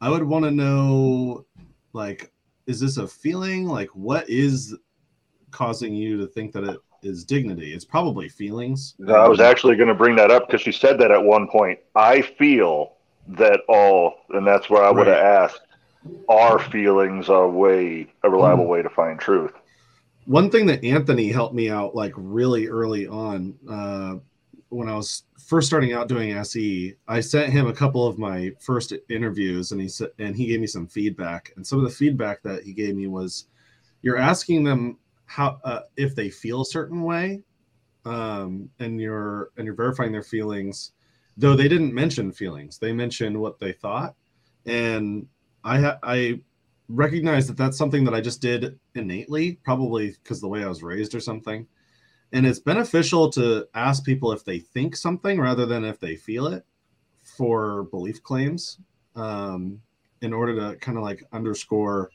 I would want to know, like, is this a feeling? Like, what is causing you to think that it is dignity? It's probably feelings. No, I was actually going to bring that up because she said that at one point. I feel that all, and that's where I would have asked, are feelings a reliable way to find truth? One thing that Anthony helped me out like really early on, when I was first starting out doing SE, I sent him a couple of my first interviews, and he gave me some feedback. And some of the feedback that he gave me was, you're asking them how if they feel a certain way, and you're verifying their feelings, though they didn't mention feelings. They mentioned what they thought, and I recognize that that's something that I just did innately, probably because the way I was raised or something. And it's beneficial to ask people if they think something rather than if they feel it for belief claims, in order to kind of like underscore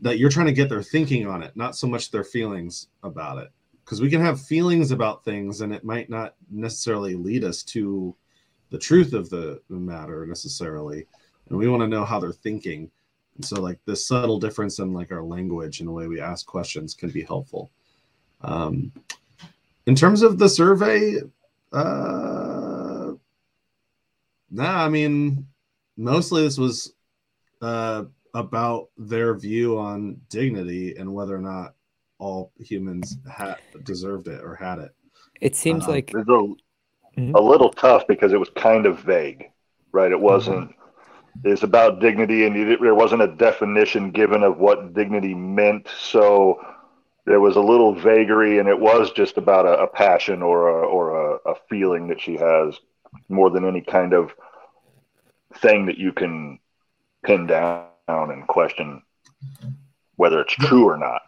that you're trying to get their thinking on it, not so much their feelings about it. Because we can have feelings about things and it might not necessarily lead us to the truth of the matter necessarily. And we want to know how they're thinking. And so like this subtle difference in like our language and the way we ask questions can be helpful. In terms of the survey, I mean, mostly this was about their view on dignity and whether or not all humans deserved it or had it. It seems like a little tough because it was kind of vague, right? It wasn't. It's about dignity, and there wasn't a definition given of what dignity meant. So there was a little vagary, and it was just about a passion or a feeling that she has more than any kind of thing that you can pin down and question whether it's true or not.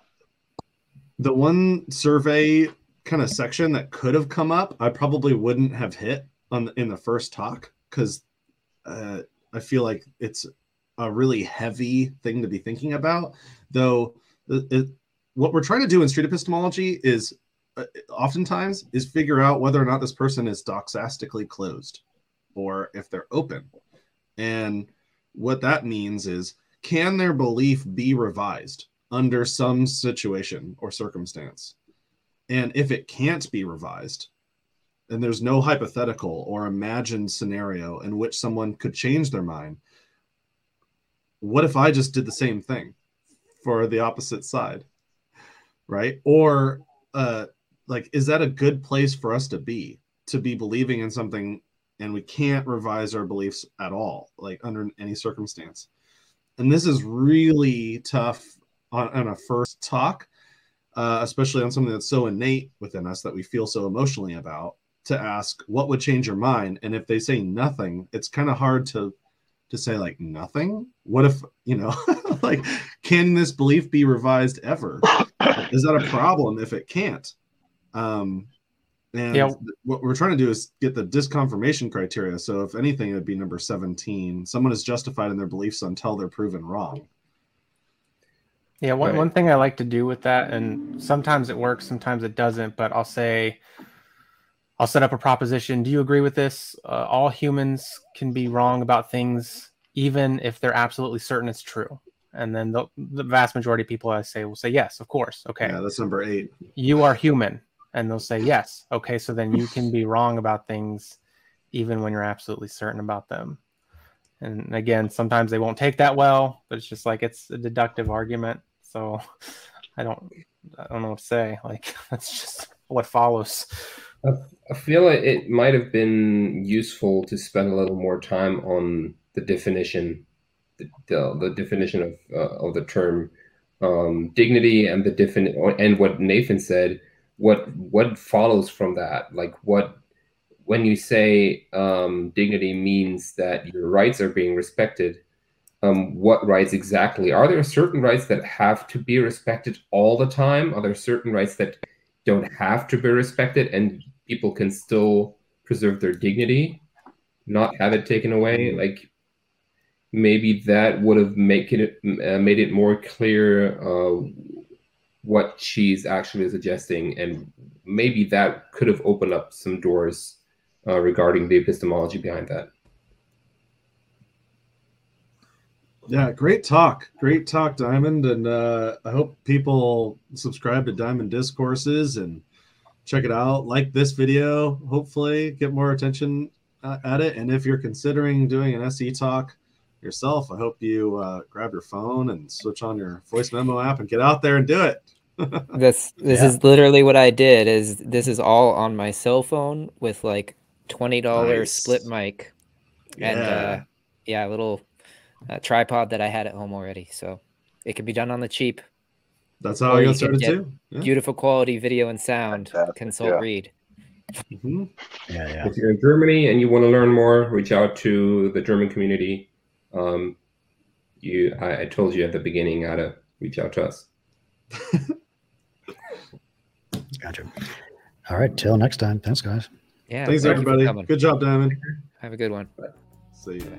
The one survey kind of section that could have come up, I probably wouldn't have hit in the first talk because I feel like it's a really heavy thing to be thinking about, though what we're trying to do in street epistemology is oftentimes is figure out whether or not this person is doxastically closed or if they're open. And what that means is, can their belief be revised under some situation or circumstance? And if it can't be revised, and there's no hypothetical or imagined scenario in which someone could change their mind, what if I just did the same thing for the opposite side? Right? Or like, is that a good place for us to be believing in something and we can't revise our beliefs at all, like under any circumstance? And this is really tough on a first talk, especially on something that's so innate within us that we feel so emotionally about, to ask what would change your mind. And if they say nothing, it's kind of hard to say like nothing. What if, like, can this belief be revised ever? Is that a problem if it can't? What we're trying to do is get the disconfirmation criteria. So if anything, it would be number 17. Someone is justified in their beliefs until they're proven wrong. Yeah, one thing I like to do with that, and sometimes it works, sometimes it doesn't, but I'll say, I'll set up a proposition. Do you agree with this? All humans can be wrong about things, even if they're absolutely certain it's true. And then the vast majority of people I say will say, yes, of course. Okay. Yeah, that's number 8. You are human. And they'll say, yes. Okay. So then you can be wrong about things even when you're absolutely certain about them. And again, sometimes they won't take that well, but it's just like, it's a deductive argument. So I don't know what to say. Like, that's just what follows. I feel like it might've been useful to spend a little more time on the definition. The definition of the term dignity and and what Nathan said, what follows from that, like when you say dignity means that your rights are being respected, what rights exactly? Are there certain rights that have to be respected all the time? Are there certain rights that don't have to be respected and people can still preserve their dignity, not have it taken away? Like, maybe that would have made it more clear what she's actually suggesting, and maybe that could have opened up some doors regarding the epistemology behind that. Yeah, great talk. Great talk, Diamond. And I hope people subscribe to Diamond Discourses and check it out. Like this video, hopefully get more attention at it. And if you're considering doing an SE talk yourself, I hope you grab your phone and switch on your voice memo app and get out there and do it. This is literally what I did. This is all on my cell phone with like $20 split mic and a little tripod that I had at home already, so it could be done on the cheap. That's how I got started too. Yeah. Beautiful quality video and sound. Fantastic. Consult Reid. Mm-hmm. Yeah. If you're in Germany and you want to learn more, reach out to the German community. I told you at the beginning how to reach out to us. Gotcha. All right. Till next time. Thanks, guys. Yeah. Thanks, everybody. Good job, Diamond. Have a good one. Bye. See you.